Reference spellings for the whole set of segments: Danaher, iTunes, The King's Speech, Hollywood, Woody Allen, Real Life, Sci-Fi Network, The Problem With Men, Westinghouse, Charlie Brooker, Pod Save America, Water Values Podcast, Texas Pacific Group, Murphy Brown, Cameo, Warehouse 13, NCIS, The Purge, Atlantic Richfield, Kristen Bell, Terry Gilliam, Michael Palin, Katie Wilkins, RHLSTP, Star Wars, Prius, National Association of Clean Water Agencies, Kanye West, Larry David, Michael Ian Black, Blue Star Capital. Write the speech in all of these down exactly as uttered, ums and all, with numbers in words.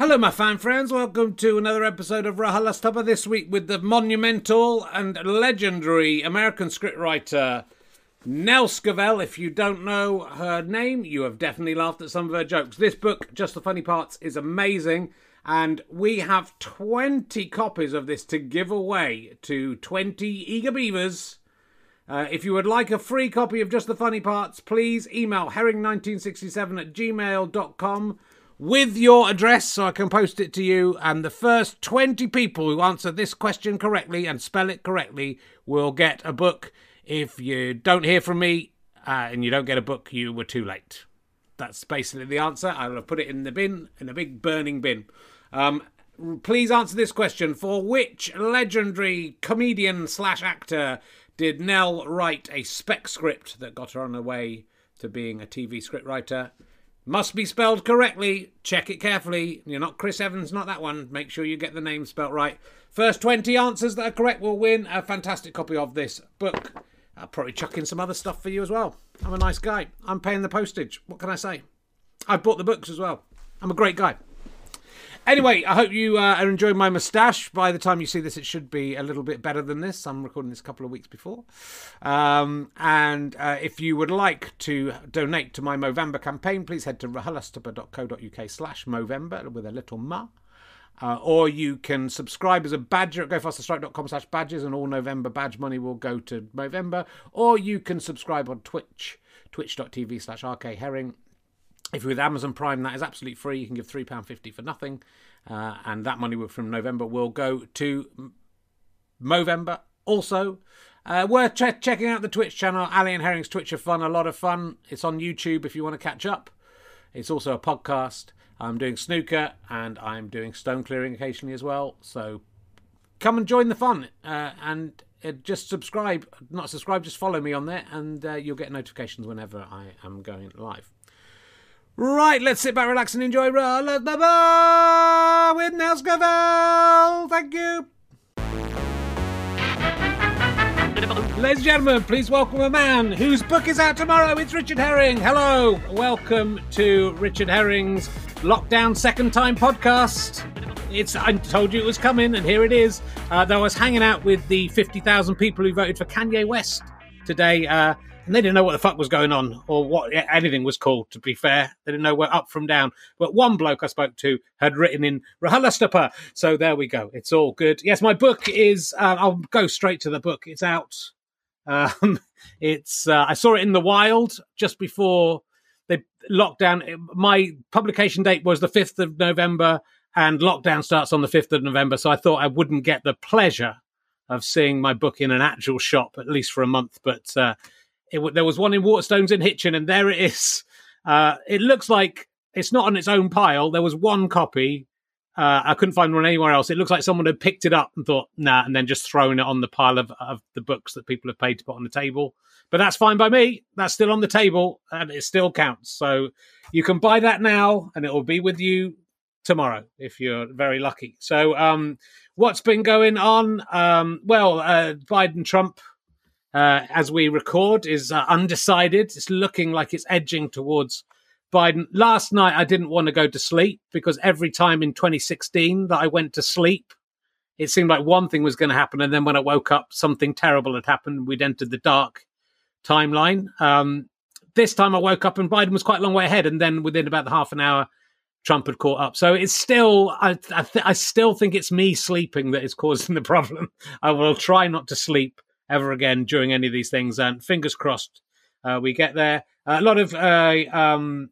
Hello my fan friends, welcome to another episode of R H L S T P this week with the monumental and legendary American scriptwriter Nell Scovell. If you don't know her name, you have definitely laughed at some of her jokes. This book, Just the Funny Parts, is amazing and we have twenty copies of this to give away to twenty eager beavers. Uh, if you would like a free copy of Just the Funny Parts, please email herring nineteen sixty-seven at gmail dot com with your address so I can post it to you, and the first twenty people who answer this question correctly and spell it correctly will get a book. If you don't hear from me uh, and you don't get a book, you were too late. That's basically the answer. I will put it in the bin, in a big burning bin. Um, please answer this question. For which legendary comedian slash actor did Nell write a spec script that got her on her way to being a T V scriptwriter? Must be spelled correctly. Check it carefully. You're not Chris Evans, not that one. Make sure you get the name spelt right. First twenty answers that are correct will win a fantastic copy of this book. I'll probably chuck in some other stuff for you as well. I'm a nice guy. I'm paying the postage. What can I say? I bought the books as well. I'm a great guy. Anyway, I hope you uh, are enjoying my moustache. By the time you see this, it should be a little bit better than this. I'm recording this a couple of weeks before. Um, and uh, if you would like to donate to my Movember campaign, please head to r h l s t p dot co dot u k slash Movember with a little ma. Uh, or you can subscribe as a badger at go faster stripe dot com slash badges and all November badge money will go to Movember. Or you can subscribe on Twitch, twitch dot t v slash r k herring. If you're with Amazon Prime, that is absolutely free. You can give three pounds fifty for nothing. Uh, and that money from November will go to Movember. Also, uh, worth ch checking out the Twitch channel. Ali and Herring's Twitch are fun, a lot of fun. It's on YouTube if you want to catch up. It's also a podcast. I'm doing snooker and I'm doing stone clearing occasionally as well. So come and join the fun uh, and uh, just subscribe. Not subscribe, just follow me on there and uh, you'll get notifications whenever I am going live. Right, let's sit back, relax, and enjoy R H L S T P with Nell Scovell. Thank you. Ladies and gentlemen, please welcome a man whose book is out tomorrow. It's Richard Herring. Hello. Welcome to Richard Herring's Lockdown Second Time podcast. It's, I told you it was coming, and here it is. Uh, though I was hanging out with the fifty thousand people who voted for Kanye West today, uh, and they didn't know what the fuck was going on or what anything was called, to be fair. They didn't know where up from down. But one bloke I spoke to had written in R H L S T P. So there we go. It's all good. Yes, my book is... Uh, I'll go straight to the book. It's out. Um, it's. Uh, I saw it in the wild just before the lockdown. My publication date was the fifth of November and lockdown starts on the fifth of November. So I thought I wouldn't get the pleasure of seeing my book in an actual shop, at least for a month. But... Uh, It, there was one in Waterstones in Hitchin, and there it is. Uh, it looks like it's not on its own pile. There was one copy. Uh, I couldn't find one anywhere else. It looks like someone had picked it up and thought, nah, and then just thrown it on the pile of, of the books that people have paid to put on the table. But that's fine by me. That's still on the table, and it still counts. So you can buy that now, and it will be with you tomorrow if you're very lucky. So um, what's been going on? Um, well, uh, Biden, Trump. Uh, as we record, is uh, undecided. It's looking like it's edging towards Biden. Last night, I didn't want to go to sleep because every time in twenty sixteen that I went to sleep, it seemed like one thing was going to happen. And then when I woke up, something terrible had happened. We'd entered the dark timeline. Um, this time I woke up and Biden was quite a long way ahead. And then within about half an hour, Trump had caught up. So it's still, I, I, th I still think it's me sleeping that is causing the problem. I will try not to sleep ever again during any of these things, and fingers crossed uh, we get there. Uh, a lot of uh, um,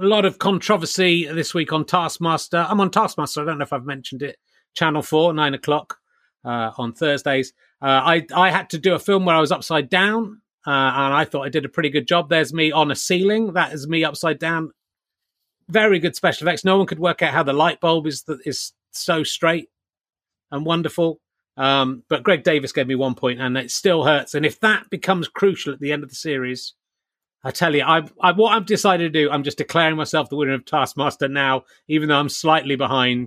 a lot of controversy this week on Taskmaster. I'm on Taskmaster. I don't know if I've mentioned it. Channel four, nine o'clock uh, on Thursdays. Uh, I I had to do a film where I was upside down, uh, and I thought I did a pretty good job. There's me on a ceiling. That is me upside down. Very good special effects. No one could work out how the light bulb is that is so straight and wonderful. Um, but Greg Davis gave me one point, and it still hurts. And if that becomes crucial at the end of the series, I tell you, I, I, what I've decided to do, I'm just declaring myself the winner of Taskmaster now, even though I'm slightly behind,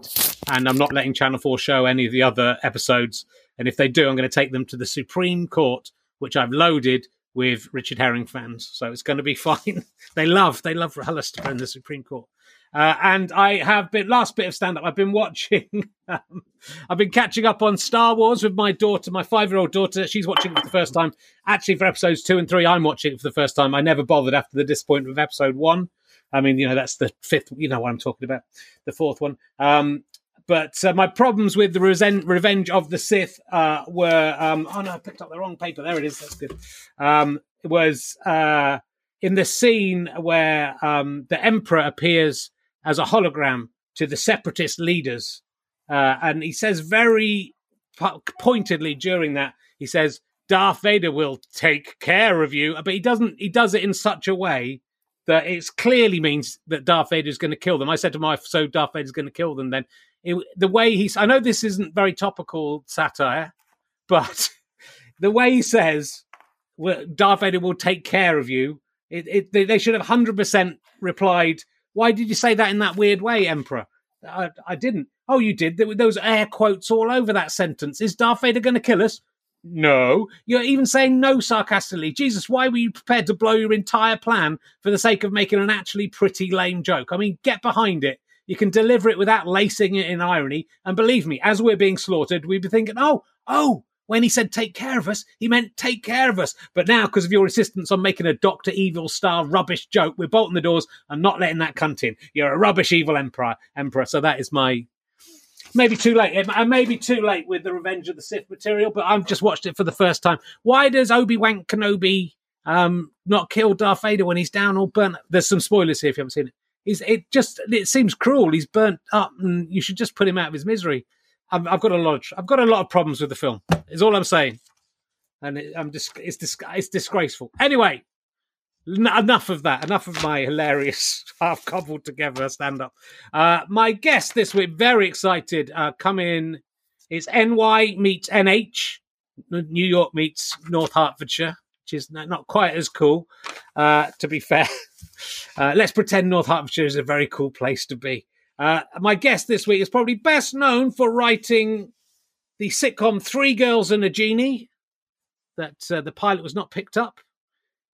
and I'm not letting Channel four show any of the other episodes. And if they do, I'm going to take them to the Supreme Court, which I've loaded with Richard Herring fans. So it's going to be fine. they love, they love R H L S T P and the Supreme Court. Uh, and I have been, last bit of stand-up, I've been watching, um, I've been catching up on Star Wars with my daughter, my five-year-old daughter. She's watching it for the first time. Actually, for episodes two and three, I'm watching it for the first time. I never bothered after the disappointment of episode one. I mean, you know, that's the fifth, you know what I'm talking about, the fourth one. Um, but uh, my problems with the Resen- Revenge of the Sith uh, were, um, oh no, I picked up the wrong paper. There it is, that's good. Um, it was uh, in the scene where um, the Emperor appears as a hologram to the separatist leaders. Uh, and he says very po- pointedly during that, he says, Darth Vader will take care of you. But he doesn't, he does it in such a way that it clearly means that Darth Vader is going to kill them. I said to my wife, so Darth Vader is going to kill them then. It, the way he's, I know this isn't very topical satire, but the way he says, well, Darth Vader will take care of you, it, it, they, they should have one hundred percent replied, why did you say that in that weird way, Emperor? I, I didn't. Oh, you did. There were those air quotes all over that sentence. Is Darth Vader going to kill us? No. You're even saying no sarcastically. Jesus, why were you prepared to blow your entire plan for the sake of making an actually pretty lame joke? I mean, get behind it. You can deliver it without lacing it in irony. And believe me, as we're being slaughtered, we'd be thinking, oh, oh, when he said take care of us, he meant take care of us. But now, because of your insistence on making a Doctor Evil star rubbish joke, we're bolting the doors and not letting that cunt in. You're a rubbish evil emperor. emperor. So that is my... Maybe too late. I may be too late with the Revenge of the Sith material, but I've just watched it for the first time. Why does Obi-Wan Kenobi um, not kill Darth Vader when he's down or burnt? There's some spoilers here if you haven't seen it. He's, it just it seems cruel. He's burnt up and you should just put him out of his misery. I've, I've got a lot. Of, I've got a lot of problems with the film. Is all I'm saying, and it, I'm just it's dis, it's disgraceful. Anyway, n- enough of that. Enough of my hilarious half cobbled together stand up. Uh, my guest this week, very excited. Uh, come in. It's N Y meets N H. New York meets North Hertfordshire, which is not quite as cool. Uh, to be fair, uh, let's pretend North Hertfordshire is a very cool place to be. Uh, my guest this week is probably best known for writing the sitcom Three Girls and a Genie, that uh, the pilot was not picked up.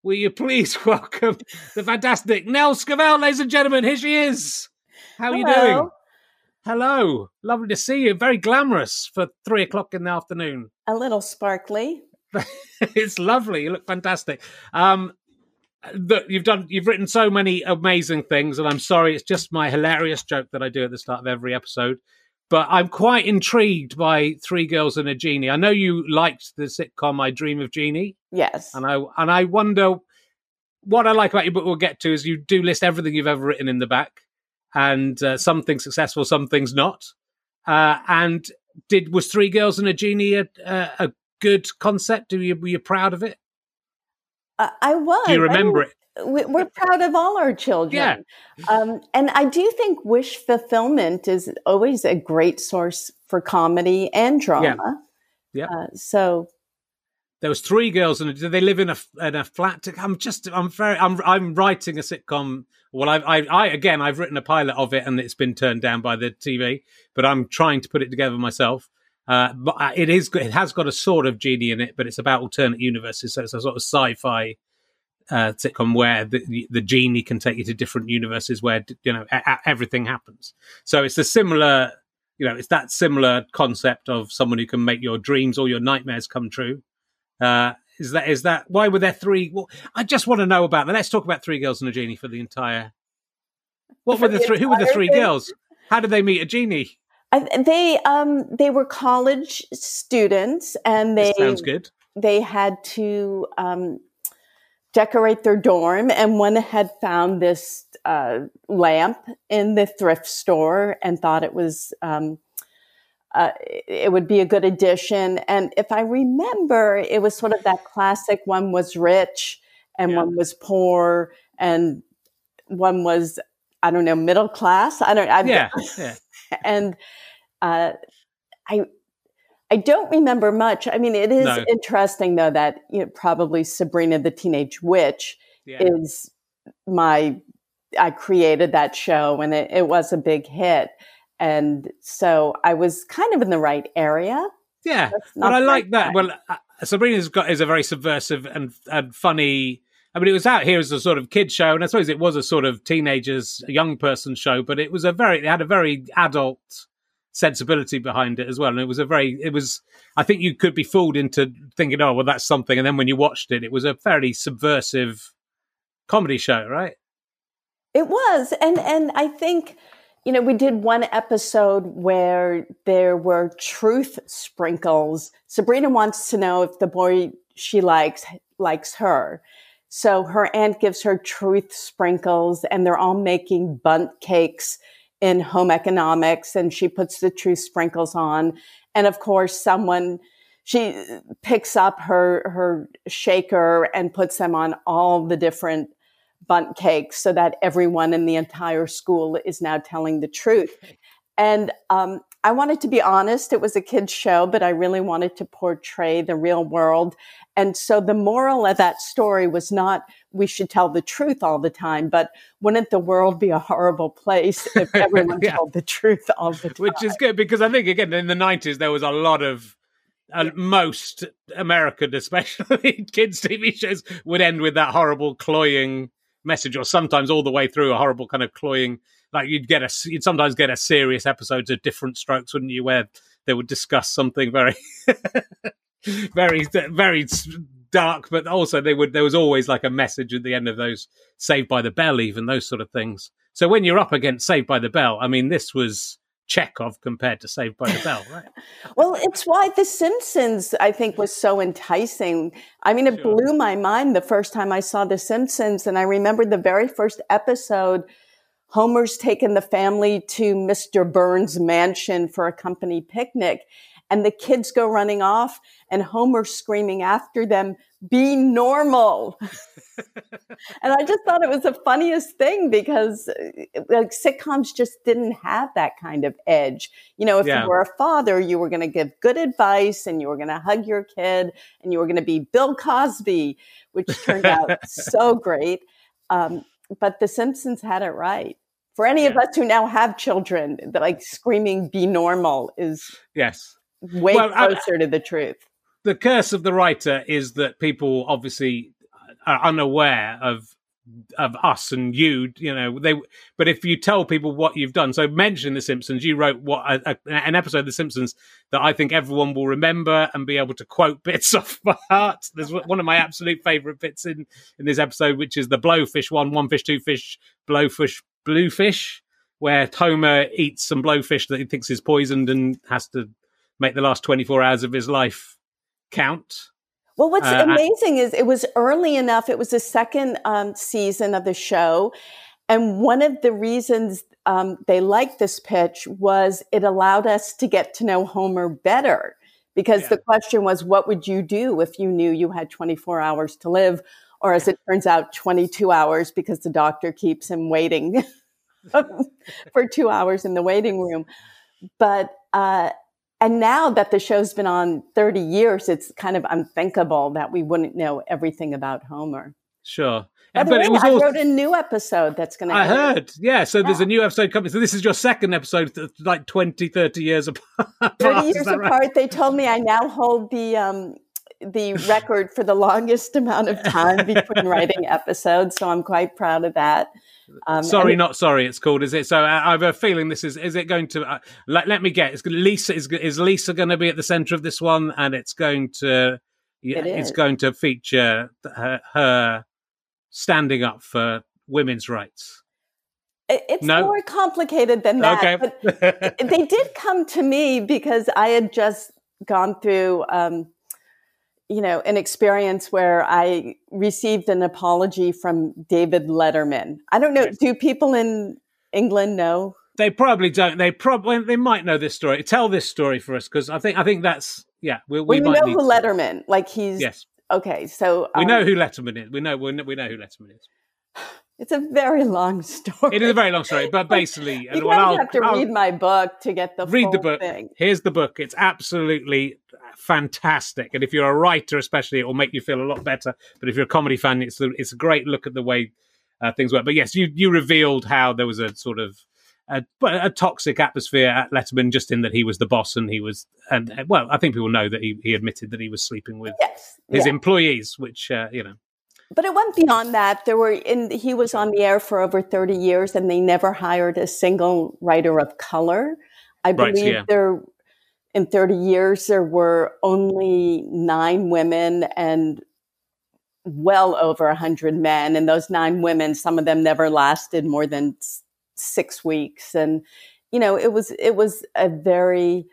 Will you please welcome the fantastic Nell Scovell, ladies and gentlemen. Here she is. How are Hello. you doing? Hello. Lovely to see you. Very glamorous for three o'clock in the afternoon. A little sparkly. It's lovely. You look fantastic. Um Look, you've done. You've written so many amazing things, and I'm sorry, it's just my hilarious joke that I do at the start of every episode. But I'm quite intrigued by Three Girls and a Genie. I know you liked the sitcom I Dream of Jeannie. Yes, and I and I wonder what I like about your book. We'll get to is you do list everything you've ever written in the back, and uh, some things successful, some things not. Uh, and did was Three Girls and a Genie a, a, a good concept? Do you were you proud of it? Uh, I was. Do you remember it? We're proud of all our children. Yeah. Um, and I do think wish fulfillment is always a great source for comedy and drama. Yeah. yeah. Uh, so there was three girls, and do they live in a in a flat? To, I'm just. I'm very. I'm. I'm writing a sitcom. Well, I, I. I again. I've written a pilot of it, and it's been turned down by the T V. But I'm trying to put it together myself. Uh, but it is. It has got a sort of genie in it, but it's about alternate universes. So it's a sort of sci-fi uh, sitcom where the, the genie can take you to different universes where you know a, a, everything happens. So it's a similar, you know, it's that similar concept of someone who can make your dreams or your nightmares come true. Uh, is that is that why were there three? Well, I just want to know about that. Let's talk about Three Girls and a Genie for the entire. What were the three? Who were the three girls? How did they meet a genie? I, they um, they were college students, and they Sounds good. they had to um, decorate their dorm. And one had found this uh, lamp in the thrift store and thought it was um, uh, it would be a good addition. And if I remember, it was sort of that classic: one was rich, and yeah. one was poor, and one was I don't know middle class. I don't. I've, yeah. yeah. And uh, I I don't remember much. I mean, it is no. interesting, though, that you know, probably Sabrina the Teenage Witch yeah. is my – I created that show, and it, it was a big hit. And so I was kind of in the right area. Yeah, but I like that. Well, uh, Sabrina's got is a very subversive and, and funny – I mean, it was out here as a sort of kid show, and I suppose it was a sort of teenagers, young person show, but it was a very, it had a very adult sensibility behind it as well. And it was a very, it was, I think you could be fooled into thinking, oh, well, that's something. And then when you watched it, it was a fairly subversive comedy show, right? It was. And, and I think, you know, we did one episode where there were truth sprinkles. Sabrina wants to know if the boy she likes likes her. So her aunt gives her truth sprinkles, and they're all making bundt cakes in home economics, and she puts the truth sprinkles on. And of course, someone, she picks up her, her shaker and puts them on all the different bundt cakes so that everyone in the entire school is now telling the truth. And um, I wanted to be honest. It was a kid's show, but I really wanted to portray the real world. And so the moral of that story was not we should tell the truth all the time, but wouldn't the world be a horrible place if everyone yeah. told the truth all the time? Which is good, because I think, again, in the nineties, there was a lot of, uh, most American, especially kids' T V shows, would end with that horrible cloying message, or sometimes all the way through a horrible kind of cloying. Like you'd get a, you'd sometimes get a serious episodes of Different Strokes, wouldn't you, where they would discuss something very, very, very dark, but also they would. There was always like a message at the end of those. Saved by the Bell, even those sort of things. So when you're up against Saved by the Bell, I mean, this was Chekhov compared to Saved by the Bell, right? Well, it's why The Simpsons, I think, was so enticing. I mean, it sure. blew my mind the first time I saw The Simpsons, and I remember the very first episode. Homer's taken the family to Mister Burns' mansion for a company picnic, and the kids go running off, and Homer screaming after them, "Be normal!" And I just thought it was the funniest thing, because like sitcoms just didn't have that kind of edge. You know, if yeah. you were a father, you were going to give good advice, and you were going to hug your kid, and you were going to be Bill Cosby, which turned out so great. Um, but The Simpsons had it right. For any yeah. of us who now have children, the, like screaming "Be normal" is yes, way well, closer I, to the truth. The curse of the writer is that people obviously are unaware of of us and you. You know, they. But if you tell people what you've done, so mention The Simpsons. You wrote what a, a, an episode of The Simpsons that I think everyone will remember and be able to quote bits off by heart. There's one of my absolute favourite bits in in this episode, which is the blowfish one: one fish, two fish, blowfish. Bluefish, where Homer eats some blowfish that he thinks is poisoned and has to make the last twenty-four hours of his life count. Well, what's uh, amazing and- is it was early enough. It was the second um, season of the show. And one of the reasons um, they liked this pitch was it allowed us to get to know Homer better, because yeah. the question was, what would you do if you knew you had twenty-four hours to live? Or as it turns out, twenty-two hours, because the doctor keeps him waiting for two hours in the waiting room. But, uh, and now that the show's been on thirty years, it's kind of unthinkable that we wouldn't know everything about Homer. Sure. By the but way, it was I also... wrote a new episode that's going to I heard. It. Yeah. So yeah. there's a new episode coming. So this is your second episode, like twenty, thirty years apart. thirty years apart. Right? They told me I now hold the... Um, the record for the longest amount of time between writing episodes, so I'm quite proud of that. Um, sorry, not sorry. It's called, is it? So I, I have a feeling this is. Is it going to? Uh, let, let me get. It's Lisa is. Is Lisa going to be at the center of this one? And it's going to. Yeah, it it's going to feature her, her standing up for women's rights. It's no? more complicated than that. Okay. But they did come to me because I had just gone through. Um, you know, an experience where I received an apology from David Letterman. I don't know. Do people in England know? They probably don't. They probably, they might know this story. Tell this story for us. Cause I think, I think that's, yeah. We, we well, might know need who Letterman, to. Like he's, yes. okay. So we um, know who Letterman is. We know, we know, we know who Letterman is. It's a very long story. It is a very long story, but basically... you well, I'll, have to I'll read my book to get the read full the book. Thing. Here's the book. It's absolutely fantastic. And if you're a writer especially, it will make you feel a lot better. But if you're a comedy fan, it's a, it's a great look at the way uh, things work. But yes, you, you revealed how there was a sort of a, a toxic atmosphere at Letterman, just in that he was the boss and he was... and well, I think people know that he, he admitted that he was sleeping with yes, his yeah. employees, which, uh, you know... But it went beyond that. There were, in, he was on the air for over thirty years, and they never hired a single writer of color. I believe right, yeah. there, in thirty years, there were only nine women and well over one hundred men. And those nine women, some of them never lasted more than six weeks. And, you know, it was it was a very...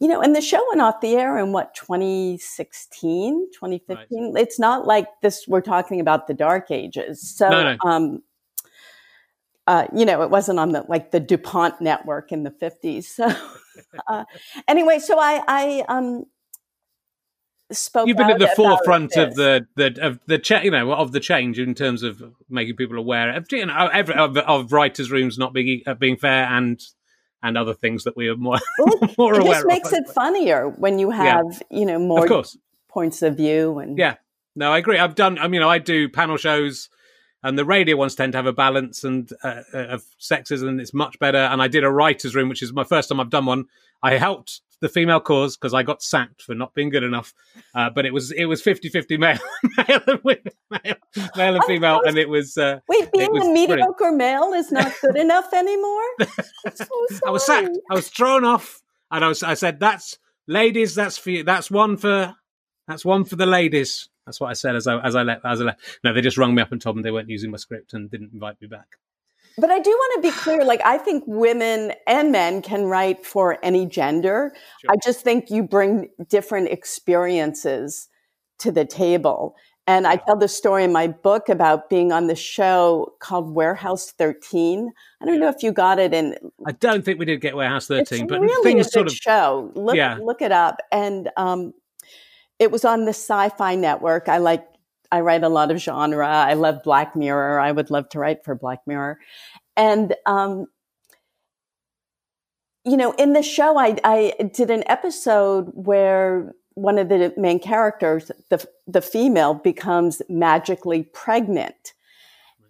You know, and the show went off the air in what, twenty sixteen, twenty fifteen? Right. It's not like this, we're talking about the dark ages. So, no, no. Um, uh, you know, it wasn't on the, like the DuPont network in the fifties. So uh, anyway, so I, I um, spoke. You've been at the forefront of the, the, of the, cha- you know, of the change in terms of making people aware of, you know, every, of, of writers' rooms not being, uh, being fair and, and other things that we are more, well, more aware of. It just makes it funnier when you have, yeah. you know, more of points of view. And yeah, no, I agree. I've done, I mean, I do panel shows and the radio ones tend to have a balance and uh, of sexism, and it's much better. And I did a writer's room, which is my first time I've done one. I helped the female cause because I got sacked for not being good enough. Uh, but it was it was fifty-fifty male, male, and, women, male, male and female. Course. And it was... Uh, Wait, being was a mediocre brilliant. Male is not good enough anymore? I'm so sorry. I was sacked. I was thrown off. And I was. I said, that's... Ladies, that's for you. That's one for... That's one for the ladies. That's what I said as I as I left. As I left. No, they just rung me up and told me they weren't using my script and didn't invite me back. But I do want to be clear, like, I think women and men can write for any gender. Sure. I just think you bring different experiences to the table. And I tell the story in my book about being on the show called Warehouse thirteen. I don't know if you got it. In I don't think we did get Warehouse thirteen, but really things a good sort of show. Look, yeah. look it up. And um, it was on the Sci-Fi Network. I like I write a lot of genre. I love Black Mirror. I would love to write for Black Mirror. And, um, you know, in the show, I, I did an episode where one of the main characters, the, the female, becomes magically pregnant.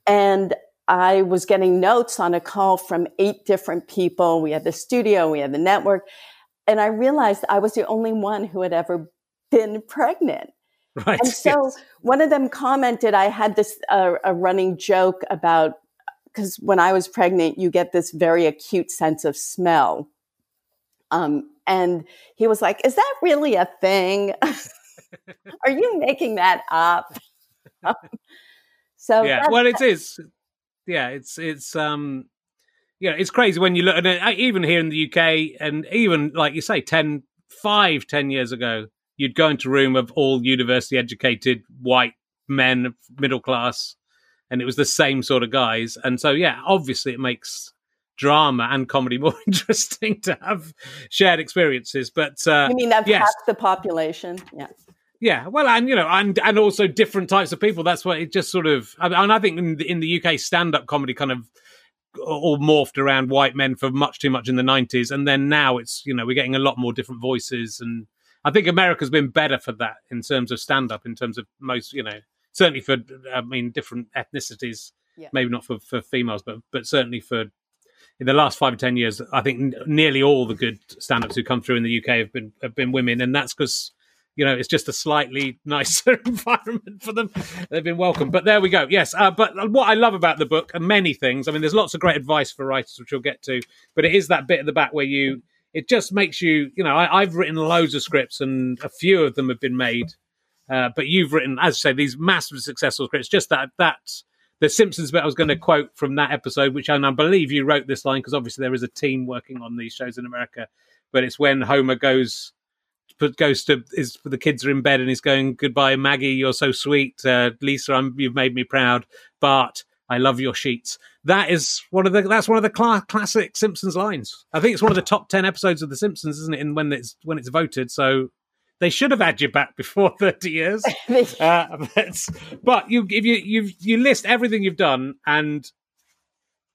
And I was getting notes on a call from eight different people. We had the studio, we had the network. And I realized I was the only one who had ever been pregnant. Right. And so yes. one of them commented, I had this uh, a running joke about, because when I was pregnant, you get this very acute sense of smell. Um, and he was like, is that really a thing? Are you making that up? um, so yeah, well, it is. Yeah, it's, it's, um, you know, it's crazy when you look at it, even here in the U K, and even like you say, ten, five, ten years ago, you'd go into a room of all university educated white men, middle class, and it was the same sort of guys. And so, yeah, obviously it makes drama and comedy more interesting to have shared experiences. But uh, you mean that's yes. half the population? Yeah. Yeah. Well, and, you know, and, and also different types of people. That's what it just sort of, I mean, and I think in the, in the U K, stand-up comedy kind of all morphed around white men for much too much in the nineties. And then now it's, you know, we're getting a lot more different voices, and I think America's been better for that in terms of stand-up, in terms of most, you know, certainly for, I mean, different ethnicities, yeah. maybe not for, for females, but but certainly for, in the last five or ten years, I think n- nearly all the good stand-ups who come through in the U K have been have been women, and that's because, you know, it's just a slightly nicer environment for them. They've been welcome. But there we go. Yes. Uh, but what I love about the book are many things. I mean, there's lots of great advice for writers, which we'll get to, but it is that bit at the back where you... It just makes you, you know, I, I've written loads of scripts and a few of them have been made. Uh, but you've written, as I say, these massive successful scripts. Just that, that The Simpsons bit I was going to quote from that episode, which I, and I believe you wrote this line because obviously there is a team working on these shows in America. But it's when Homer goes, goes to, is the kids are in bed and he's going, goodbye, Maggie, you're so sweet. Uh, Lisa, I'm, you've made me proud. Bart, I love your sheets. That is one of the that's one of the cl- classic Simpsons lines. I think it's one of the top ten episodes of The Simpsons, isn't it? And when it's when it's voted, so they should have had you back before thirty years. uh, but but you if you you you list everything you've done, and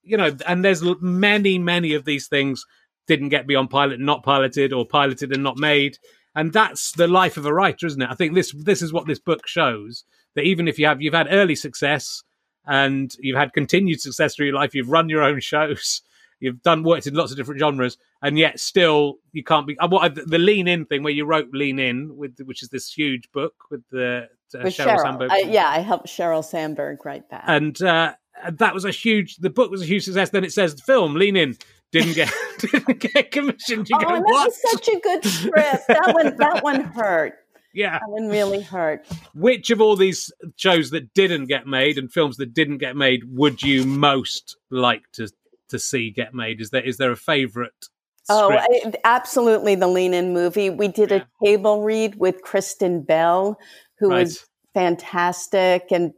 you know, and there's many many of these things didn't get beyond pilot and not piloted, or piloted and not made, and that's the life of a writer, isn't it? I think this this is what this book shows, that even if you have you've had early success. And you've had continued success through your life. You've run your own shows. You've done worked in lots of different genres, and yet still you can't be. What the Lean In thing where you wrote Lean In, with which is this huge book with the uh, with Sheryl, Sheryl Sandberg. I, yeah, I helped Sheryl Sandberg write that, and uh, that was a huge. The book was a huge success. Then it says the film Lean In didn't get didn't get commissioned. You oh, go, that what? was such a good script. That one that one hurt. Yeah, that one really hurt. Which of all these shows that didn't get made and films that didn't get made would you most like to? to see get made? Is there is there a favorite script? Oh, I, absolutely the Lean In movie. We did yeah. a table read with Kristen Bell, who right. was fantastic, and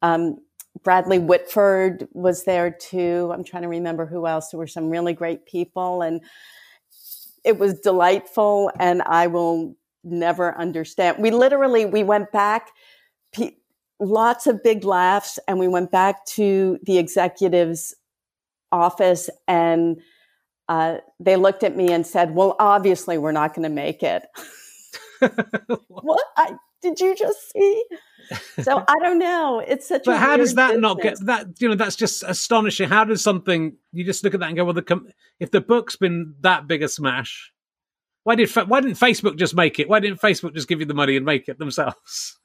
um, Bradley Whitford was there too. I'm trying to remember who else. There were some really great people, and it was delightful, and I will never understand. We literally, we went back, pe- lots of big laughs, and we went back to the executives office, and uh, they looked at me and said, well, obviously we're not going to make it. What? I, did you just see? So I don't know. It's such but a But how does that business. not get that? You know, that's just astonishing. How does something, you just look at that and go, well, the com- if the book's been that big a smash, why did, fa- why didn't Facebook just make it? Why didn't Facebook just give you the money and make it themselves?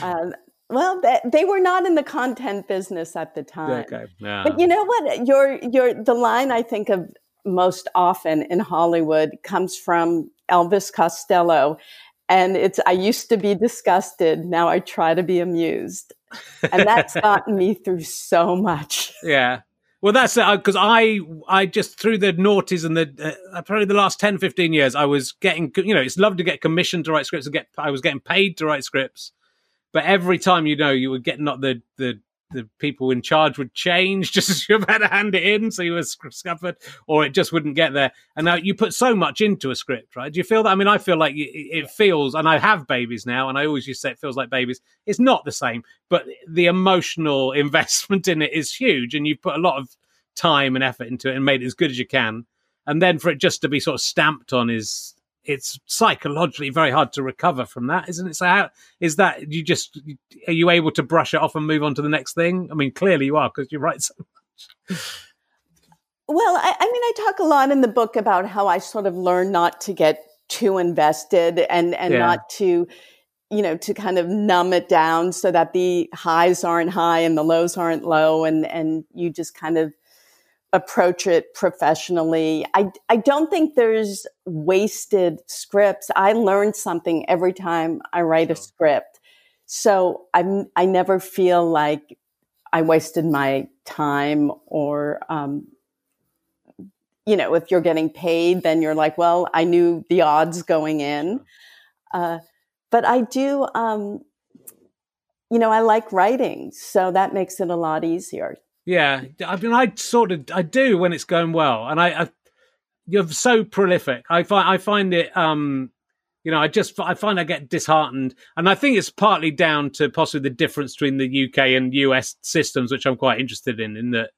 um, Well, they were not in the content business at the time. Okay. No. But you know what? Your your the line I think of most often in Hollywood comes from Elvis Costello, and it's "I used to be disgusted, now I try to be amused," and that's gotten me through so much. Yeah. Well, that's it, uh, because I I just through the noughties and the uh, probably the last ten, fifteen years I was getting, you know, it's lovely to get commissioned to write scripts and get I was getting paid to write scripts. But every time, you know, you were getting up, the, the, the people in charge would change just as you were about to hand it in, so you were scuppered, or it just wouldn't get there. And now you put so much into a script, right? Do you feel that? I mean, I feel like it feels, and I have babies now, and I always used to say it feels like babies. It's not the same, but the emotional investment in it is huge, and you've put a lot of time and effort into it and made it as good as you can. And then for it just to be sort of stamped on is... it's psychologically very hard to recover from that, isn't it? So how is that, you just, are you able to brush it off and move on to the next thing? I mean, clearly you are, because you write so much. Well, I, I mean, I talk a lot in the book about how I sort of learn not to get too invested and, and yeah. not to, you know, to kind of numb it down so that the highs aren't high and the lows aren't low. And, and you just kind of approach it professionally. I, I don't think there's wasted scripts. I learn something every time I write a script. So I'm, I never feel like I wasted my time or, um, you know, if you're getting paid, then you're like, well, I knew the odds going in. Uh, but I do, um, you know, I like writing, so that makes it a lot easier. Yeah, I mean, I sort of, I do when it's going well, and I, I you're so prolific. I find, I find it, um, you know, I just, I find I get disheartened, and I think it's partly down to possibly the difference between the U K and U S systems, which I'm quite interested in. In that,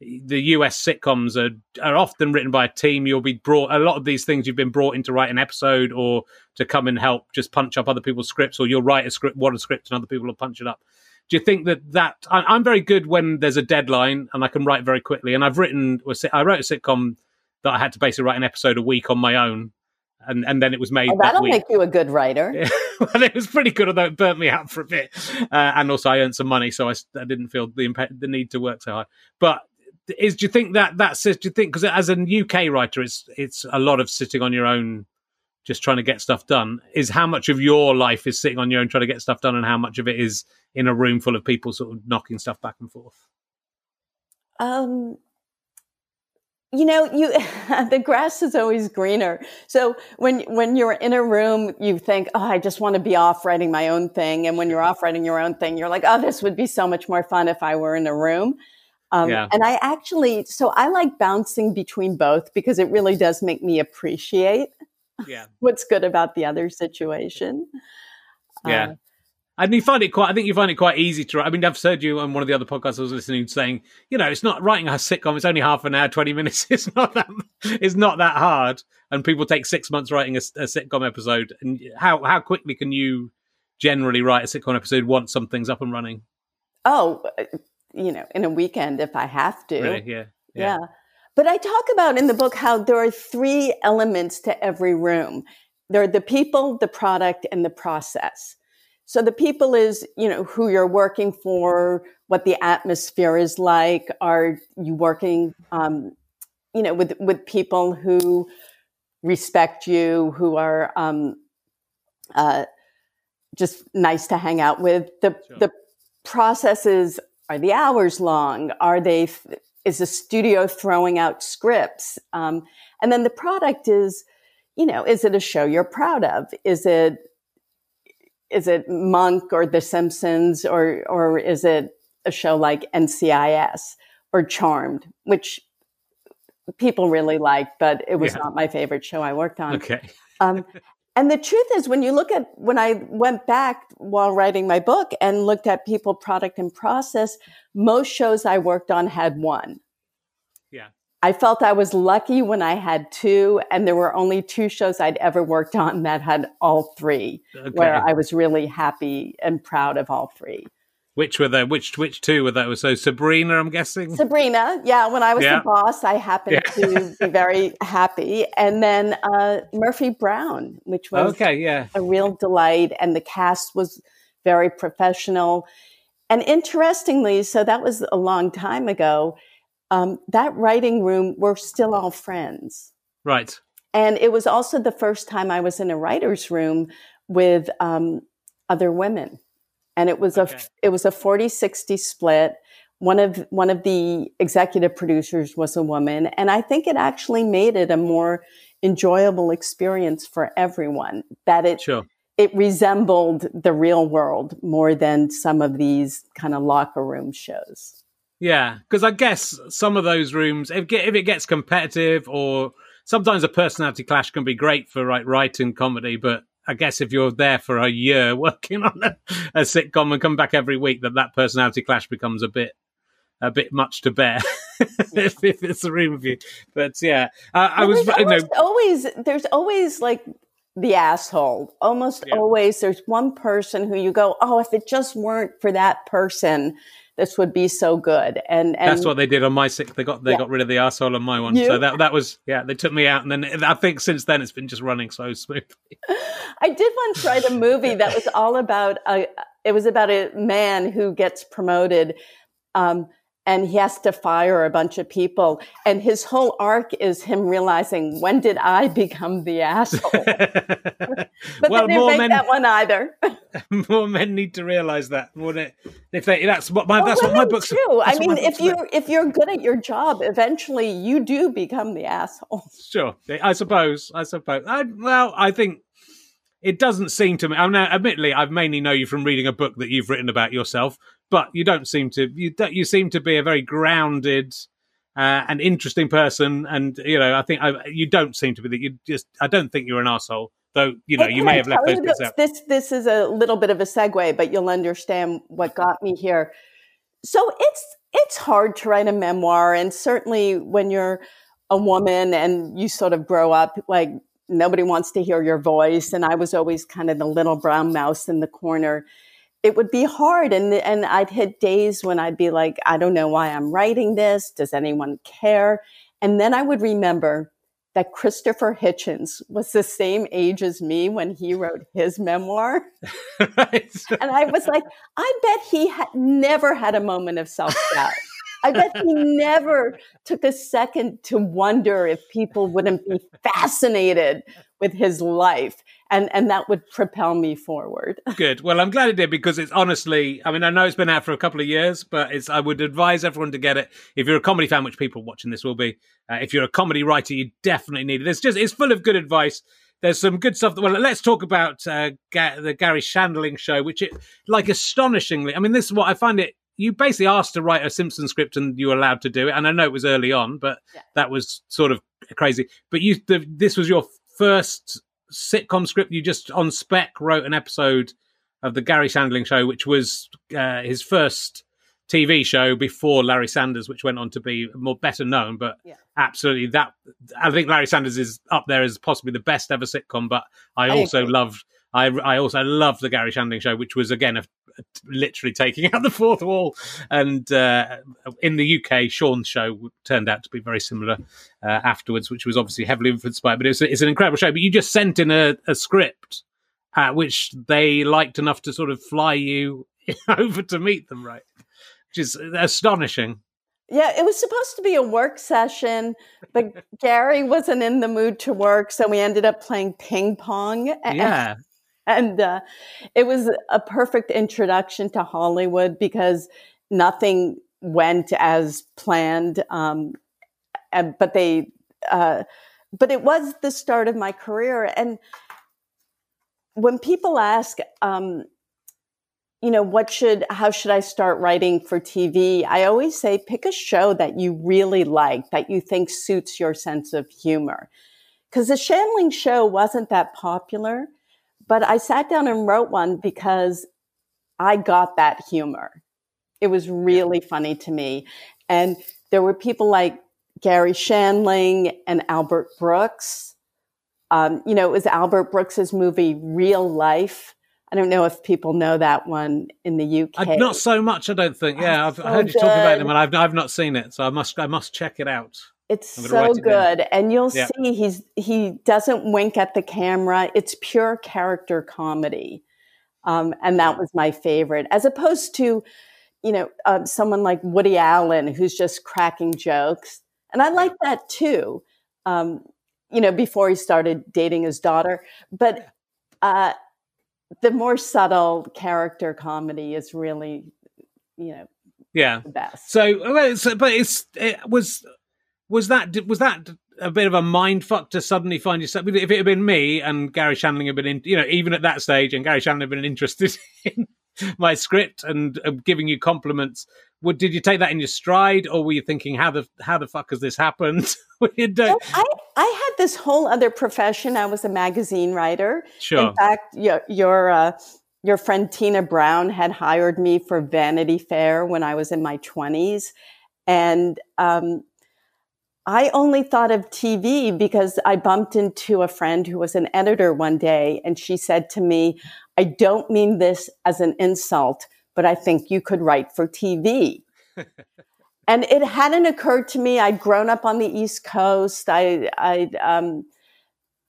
the U S sitcoms are are often written by a team. You'll be brought a lot of these things. You've been brought in to write an episode, or to come and help just punch up other people's scripts, or you'll write a script, what a script, and other people will punch it up. Do you think that that I'm very good when there's a deadline and I can write very quickly? And I've written, I wrote a sitcom that I had to basically write an episode a week on my own, and, and then it was made. Oh, that'll that week. Make you a good writer. Yeah. Well, it was pretty good, although it burnt me out for a bit, uh, and also I earned some money, so I, I didn't feel the imp- the need to work so hard. But is do you think that that's do you think because as an U K writer, it's it's a lot of sitting on your own, just trying to get stuff done. Is how much of your life is sitting on your own trying to get stuff done, and how much of it is in a room full of people sort of knocking stuff back and forth? Um, you know, you the grass is always greener. So when when you're in a room, you think, oh, I just want to be off writing my own thing. And when you're off writing your own thing, you're like, oh, this would be so much more fun if I were in a room. Um, yeah. And I actually, so I like bouncing between both, because it really does make me appreciate yeah. what's good about the other situation. Yeah. Uh, And you find it quite, I think you find it quite easy to write. I mean, I've heard you on one of the other podcasts I was listening to saying, you know, it's not writing a sitcom. It's only half an hour, twenty minutes. It's not that, it's not that hard. And people take six months writing a, a sitcom episode. And how, how quickly can you generally write a sitcom episode once something's up and running? Oh, you know, in a weekend if I have to. Really? Yeah. Yeah. yeah. But I talk about in the book how there are three elements to every room. There are the people, the product, and the process. So the people is, you know, who you're working for, what the atmosphere is like. Are you working, um, you know, with with people who respect you, who are um, uh, just nice to hang out with? The sure. the processes, are the hours long? Are they? Is the studio throwing out scripts? Um, and then the product is, you know, is it a show you're proud of? Is it is it Monk or The Simpsons, or or is it a show like N C I S or Charmed, which people really liked, but it was yeah. not my favorite show I worked on. Okay. um, and the truth is, when you look at when I went back while writing my book and looked at people, product, and process, most shows I worked on had one. Yeah. I felt I was lucky when I had two, and there were only two shows I'd ever worked on that had all three, okay. where I was really happy and proud of all three. Which were there? Which which two were there? So Sabrina, I'm guessing? Sabrina, yeah. When I was yeah. the boss, I happened yeah. to be very happy. And then uh, Murphy Brown, which was okay, yeah. a real delight. And the cast was very professional. And interestingly, so that was a long time ago, um, that writing room, we're still all friends. Right. And it was also the first time I was in a writer's room with um, other women. And it was okay. a it was a forty sixty split. One of one of the executive producers was a woman, and I think it actually made it a more enjoyable experience for everyone. That it sure. it resembled the real world more than some of these kind of locker room shows. Yeah, because I guess some of those rooms, if if it gets competitive, or sometimes a personality clash can be great for like writing comedy, but. I guess if you're there for a year working on a, a sitcom and come back every week, that that personality clash becomes a bit a bit much to bear yeah. if, if it's a room view. But yeah, uh, I was almost, you know, always there's always like the asshole. Almost yeah. always there's one person who you go, oh, if it just weren't for that person, this would be so good. And, and that's what they did on my sick. They got they yeah. got rid of the asshole on my one. You? So that that was yeah. They took me out, and then I think since then it's been just running so smoothly. I did once write a movie that was all about a. It was about a man who gets promoted, um, and he has to fire a bunch of people, and his whole arc is him realizing, when did I become the asshole? But well, they didn't make men... that one either. More men need to realize that. More than, if they, that's what my well, that's what my books. Too. I mean, if you if you're good at your job, eventually you do become the asshole. Sure, I suppose. I suppose. I, well, I think it doesn't seem to me. I mean, admittedly, I mainly know you from reading a book that you've written about yourself, but you don't seem to. You don't, you seem to be a very grounded uh, and interesting person, and you know, I think I, you don't seem to be that. You just, I don't think you're an asshole. Though, you know, you may have left those bits out. This, this is a little bit of a segue, but you'll understand what got me here. So it's it's hard to write a memoir. And certainly when you're a woman and you sort of grow up, like nobody wants to hear your voice. And I was always kind of the little brown mouse in the corner. It would be hard. And, and I'd hit days when I'd be like, I don't know why I'm writing this. Does anyone care? And then I would remember that Christopher Hitchens was the same age as me when he wrote his memoir. Right. And I was like, I bet he had never had a moment of self-doubt. I bet he never took a second to wonder if people wouldn't be fascinated with his life. And and that would propel me forward. Good. Well, I'm glad it did, because it's honestly, I mean, I know it's been out for a couple of years, but it's. I would advise everyone to get it. If you're a comedy fan, which people watching this will be, uh, if you're a comedy writer, you definitely need it. It's just, it's full of good advice. There's some good stuff. That, well, let's talk about uh, Ga- the Garry Shandling Show, which it, like, astonishingly, I mean, this is what I find it, you basically asked to write a Simpsons script and you were allowed to do it. And I know it was early on, but yeah. that was sort of crazy. But you, the, this was your first sitcom script. You just on spec wrote an episode of the Garry Shandling Show, which was uh, his first T V show before Larry Sanders, which went on to be more better known. But yeah. absolutely, that I think Larry Sanders is up there as possibly the best ever sitcom. But I also I loved I I also loved the Garry Shandling Show, which was again a, literally taking out the fourth wall. And uh, in the U K, Sean's show turned out to be very similar uh, afterwards, which was obviously heavily influenced by it. But it's, it's an incredible show. But you just sent in a, a script, uh, which they liked enough to sort of fly you over to meet them, right? Which is astonishing. Yeah, it was supposed to be a work session, but Gary wasn't in the mood to work, so we ended up playing ping pong. And, yeah. And uh, it was a perfect introduction to Hollywood because nothing went as planned. Um, and, but they, uh, but it was the start of my career. And when people ask, um, you know, what should, how should I start writing for T V? I always say, pick a show that you really like, that you think suits your sense of humor. Because the Shandling Show wasn't that popular, but I sat down and wrote one because I got that humor. It was really funny to me. And there were people like Garry Shandling and Albert Brooks. Um, you know, it was Albert Brooks's movie, Real Life. I don't know if people know that one in the U K. Uh, not so much, I don't think. Yeah, I've so heard you good. talk about them, and I've I've not seen it, so I must I must check it out. It's so it good, down. and you'll yeah. see he's he doesn't wink at the camera. It's pure character comedy, um, and that was my favorite, as opposed to, you know, uh, someone like Woody Allen who's just cracking jokes, and I like that too. Um, you know, before he started dating his daughter, but. Uh, The more subtle character comedy is really, you know, yeah, the best. So, well, it's, but it's it was was that was that a bit of a mind fuck to suddenly find yourself? If it had been me and Garry Shandling had been in, you know, even at that stage, and Garry Shandling had been interested in my script and uh, giving you compliments, would did you take that in your stride, or were you thinking how the how the fuck has this happened? you well, I I had this whole other profession. I was a magazine writer. Sure. In fact, your your uh, your friend Tina Brown had hired me for Vanity Fair when I was in my twenties, and um, I only thought of T V because I bumped into a friend who was an editor one day, and she said to me, I don't mean this as an insult, but I think you could write for T V. And it hadn't occurred to me. I'd grown up on the East Coast. I I um,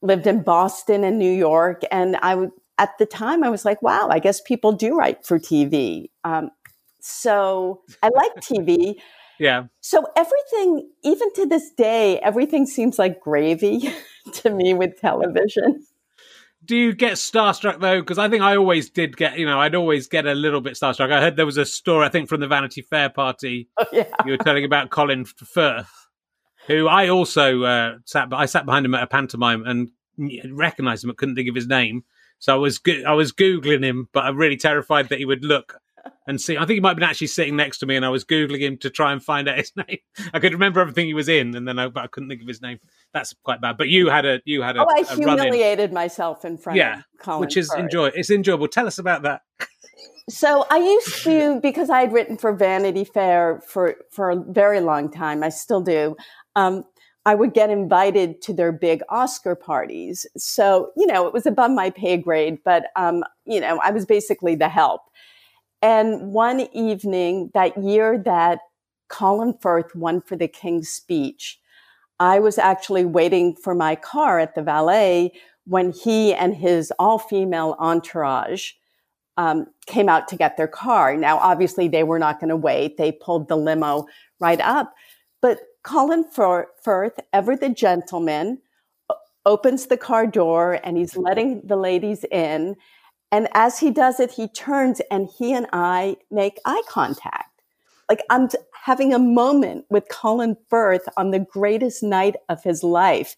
lived in Boston and New York. And I w- at the time, I was like, wow, I guess people do write for T V. Um, so I like T V. Yeah. So everything, even to this day, everything seems like gravy to me with television. Do you get starstruck, though? Because I think I always did get, you know, I'd always get a little bit starstruck. I heard there was a story, I think, from the Vanity Fair party. Oh, yeah. You were telling about Colin Firth, who I also uh, sat, I sat behind him at a pantomime and recognized him, but couldn't think of his name. So I was, go- I was Googling him, but I'm really terrified that he would look and see. I think he might have been actually sitting next to me, and I was Googling him to try and find out his name. I could remember everything he was in, and then I, but I couldn't think of his name. That's quite bad. But you had a you had a. Oh, I a humiliated run-in. myself in front yeah, of Colin, which is enjoy. It's enjoyable. Tell us about that. So I used to, because I had written for Vanity Fair for for a very long time. I still do. Um, I would get invited to their big Oscar parties. So you know, it was above my pay grade, but um, you know, I was basically the help. And one evening that year that Colin Firth won for The King's Speech, I was actually waiting for my car at the valet when he and his all-female entourage um, came out to get their car. Now, obviously, they were not going to wait. They pulled the limo right up. But Colin Firth, ever the gentleman, opens the car door, and he's letting the ladies in. And as he does it, he turns and he and I make eye contact. Like I'm t- having a moment with Colin Firth on the greatest night of his life.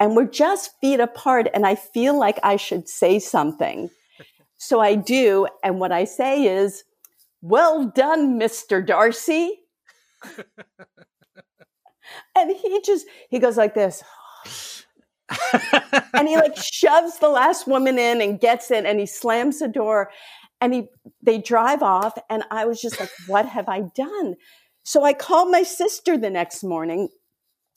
And we're just feet apart. And I feel like I should say something. So I do. And what I say is, well done, Mister Darcy. And he just, he goes like this. And he like shoves the last woman in and gets in, and he slams the door, and he they drive off. And I was just like, what have I done? So I called my sister the next morning,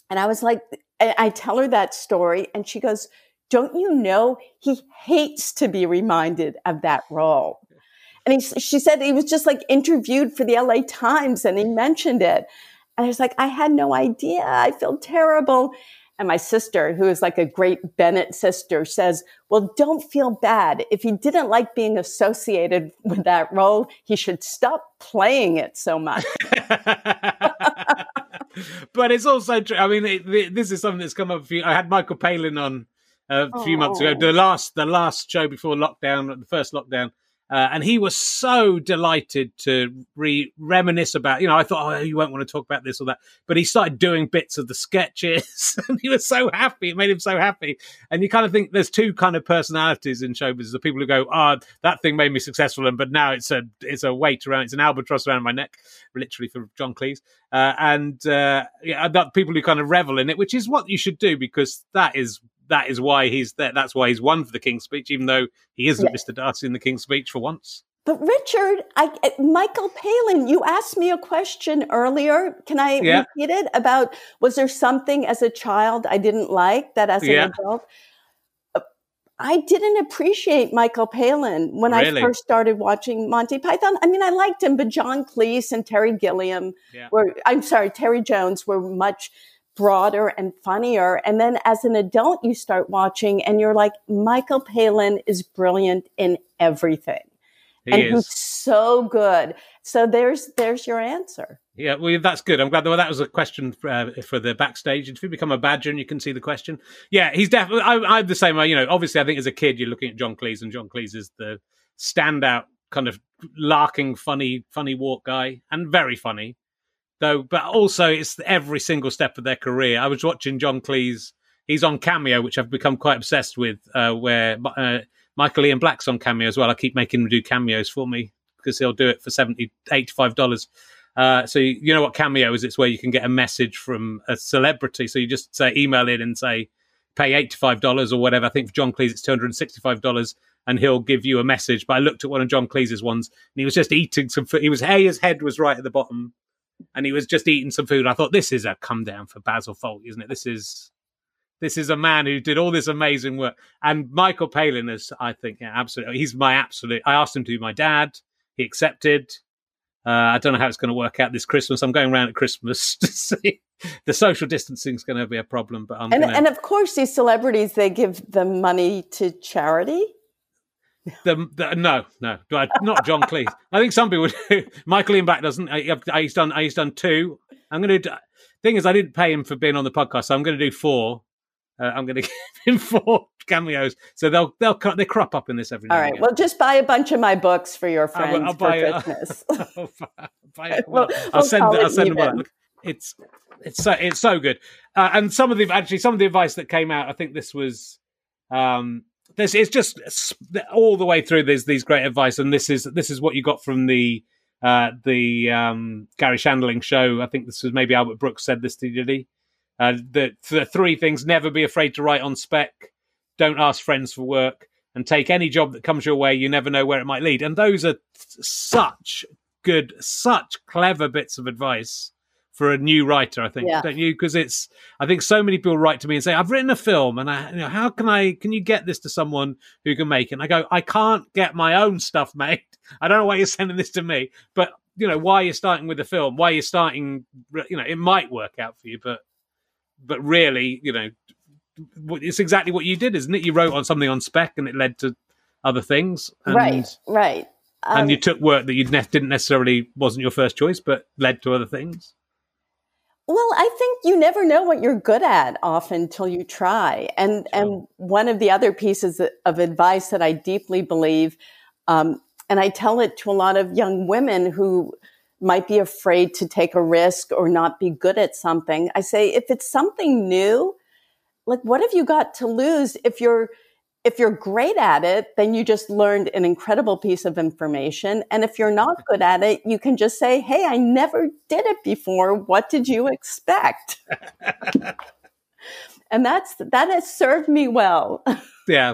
and I was like, I, I tell her that story, and she goes, don't you know he hates to be reminded of that role? And he, she said he was just like interviewed for the L A Times and he mentioned it. And I was like, I had no idea. I feel terrible. And my sister, who is like a great Bennett sister, says, well, don't feel bad. If he didn't like being associated with that role, he should stop playing it so much. But it's also true. I mean, it, it, this is something that's come up for you. I had Michael Palin on a oh. few months ago, the last the last show before lockdown, the first lockdown. Uh, and he was so delighted to re- reminisce about, you know, I thought, oh, you won't want to talk about this or that. But he started doing bits of the sketches and he was so happy. It made him so happy. And you kind of think there's two kind of personalities in show business. The people who go, oh, that thing made me successful. And but now it's a it's a weight around. It's an albatross around my neck, literally, for John Cleese. Uh, and uh, yeah, about people who kind of revel in it, which is what you should do, because that is That is why he's there. That's why he's won for The King's Speech, even though he isn't yeah. Mister Darcy in The King's Speech for once. But Richard, I, Michael Palin, you asked me a question earlier. Can I yeah. repeat it? About, was there something as a child I didn't like that as an yeah. adult? I didn't appreciate Michael Palin when really? I first started watching Monty Python. I mean, I liked him, but John Cleese and Terry Gilliam yeah. were, I'm sorry, Terry Jones were much broader and funnier. And then as an adult, you start watching and you're like, Michael Palin is brilliant in everything. He and is. He's so good. So there's there's your answer. Yeah, well, that's good. I'm glad that, well, that was a question for, uh, for the backstage. If you become a badger and you can see the question. Yeah, he's definitely, I'm the same way. You know, obviously, I think as a kid, you're looking at John Cleese and John Cleese is the standout kind of larking, funny, funny walk guy and very funny. Though, but also it's every single step of their career. I was watching John Cleese. He's on Cameo, which I've become quite obsessed with, uh, where uh, Michael Ian Black's on Cameo as well. I keep making him do cameos for me because he'll do it for seventy dollars, eighty-five dollars. Uh, so you, you know what Cameo is? It's where you can get a message from a celebrity. So you just say email in and say pay eighty-five dollars or whatever. I think for John Cleese it's two hundred sixty-five dollars. And he'll give you a message. But I looked at one of John Cleese's ones and he was just eating some food. He was, hey, his head was right at the bottom. And he was just eating some food. I thought, this is a come down for Basil Fawlty, isn't it? This is this is a man who did all this amazing work. And Michael Palin is, I think, yeah, absolutely. He's my absolute. I asked him to be my dad. He accepted. Uh, I don't know how it's going to work out this Christmas. I'm going around at Christmas to see. The social distancing is going to be a problem. But I'm and, gonna... and of course, these celebrities, they give the money to charity. The, the, no, no, not John Cleese. I think some people do. Michael Ian Black doesn't. I, I, he's done. I, he's done two. I'm going to. Do, thing is, I didn't pay him for being on the podcast, so I'm going to do four. Uh, I'm going to give him four cameos, so they'll they'll they crop up in this every. All now right. Again. Well, just buy a bunch of my books for your friends will, I'll for Christmas. I'll, I'll buy it. Well, we'll, I'll send. I'll send them. Look, it's it's so it's so good. Uh, and some of the actually some of the advice that came out. I think this was. Um, This is just all the way through. There's these great advice, and this is this is what you got from the uh, the um, Garry Shandling show. I think this was maybe Albert Brooks said this to you. Uh, the, the three things: never be afraid to write on spec, don't ask friends for work, and take any job that comes your way. You never know where it might lead. And those are such good, such clever bits of advice for a new writer, I think, yeah. don't you? Because it's, I think so many people write to me and say, I've written a film and I, you know, how can I, can you get this to someone who can make it? And I go, I can't get my own stuff made. I don't know why you're sending this to me, but you know, why you're starting with a film, why you're starting, you know, it might work out for you, but, but really, you know, it's exactly what you did, isn't it? You wrote on something on spec and it led to other things. And, right, right. Um, and you took work that you ne- didn't necessarily, wasn't your first choice, but led to other things. Well, I think you never know what you're good at often till you try. And sure. and one of the other pieces of advice that I deeply believe, um, and I tell it to a lot of young women who might be afraid to take a risk or not be good at something. I say, if it's something new, like what have you got to lose? If you're if you're great at it, then you just learned an incredible piece of information. And if you're not good at it, you can just say, hey, I never did it before. What did you expect? And that's, that has served me well. Yeah.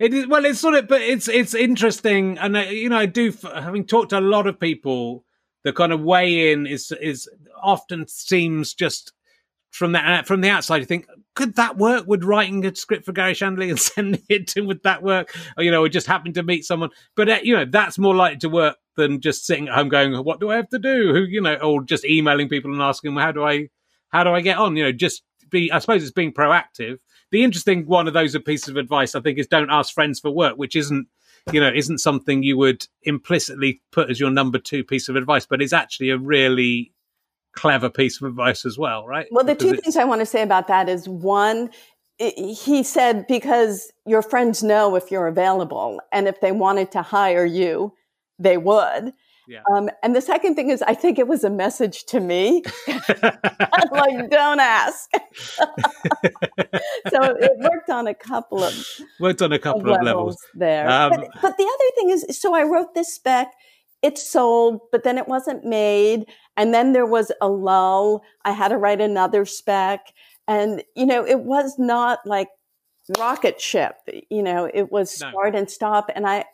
It is. Well, it's sort of, but it's, it's interesting. And I, you know, I do, having talked to a lot of people, the kind of way in is, is often seems just from that, from the outside, you think, could that work? Would writing a script for Garry Shandling and sending it to him, would that work? Or, you know, we just happened to meet someone. But, uh, you know, that's more likely to work than just sitting at home going, what do I have to do? Who, you know, or just emailing people and asking them, how do I, how do I get on? You know, just be, I suppose it's being proactive. The interesting one of those pieces of advice, I think, is don't ask friends for work, which isn't, you know, isn't something you would implicitly put as your number two piece of advice, but it's actually a really clever piece of advice as well, right? Well, the because two things I want to say about that is, one, it, he said, because your friends know if you're available, and if they wanted to hire you, they would. Yeah. Um, and the second thing is, I think it was a message to me. I'm like, don't ask. So it worked on a couple of worked on a couple of levels, levels there. Um, but, but the other thing is, so I wrote this spec. It sold, but then it wasn't made. And then there was a lull. I had to write another spec. And, you know, it was not like rocket ship. You know, it was start no. and stop. And I,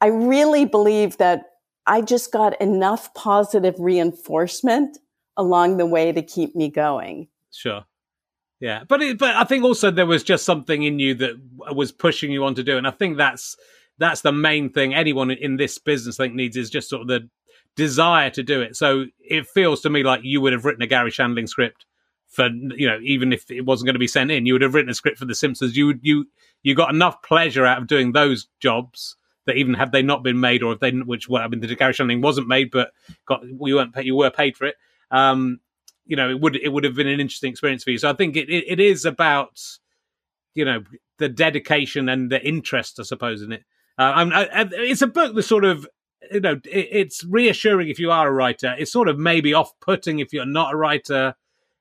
I really believe that I just got enough positive reinforcement along the way to keep me going. Sure. Yeah. But, it, but I think also there was just something in you that was pushing you on to do it. And I think that's, That's the main thing anyone in this business, I think, needs, is just sort of the desire to do it. So it feels to me like you would have written a Garry Shandling script for, you know, even if it wasn't going to be sent in, you would have written a script for The Simpsons. You would, you you got enough pleasure out of doing those jobs that even had they not been made, or if they, which were, I mean, the Garry Shandling wasn't made, but got we weren't you were paid for it. Um, you know, it would it would have been an interesting experience for you. So I think it it, it is about, you know, the dedication and the interest, I suppose, in it. Uh, I'm, I, it's a book that's sort of, you know, it, it's reassuring if you are a writer. It's sort of maybe off-putting if you're not a writer,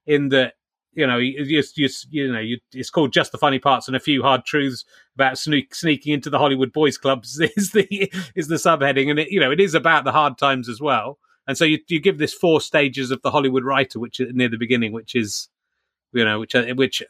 in that, you know, you, you, you know, you, it's called Just the Funny Parts and a Few Hard Truths About sneak, Sneaking into the Hollywood Boys Clubs is the is the subheading, and it, you know, it is about the hard times as well. And so you you give this four stages of the Hollywood writer, which is near the beginning, which is, you know, which which.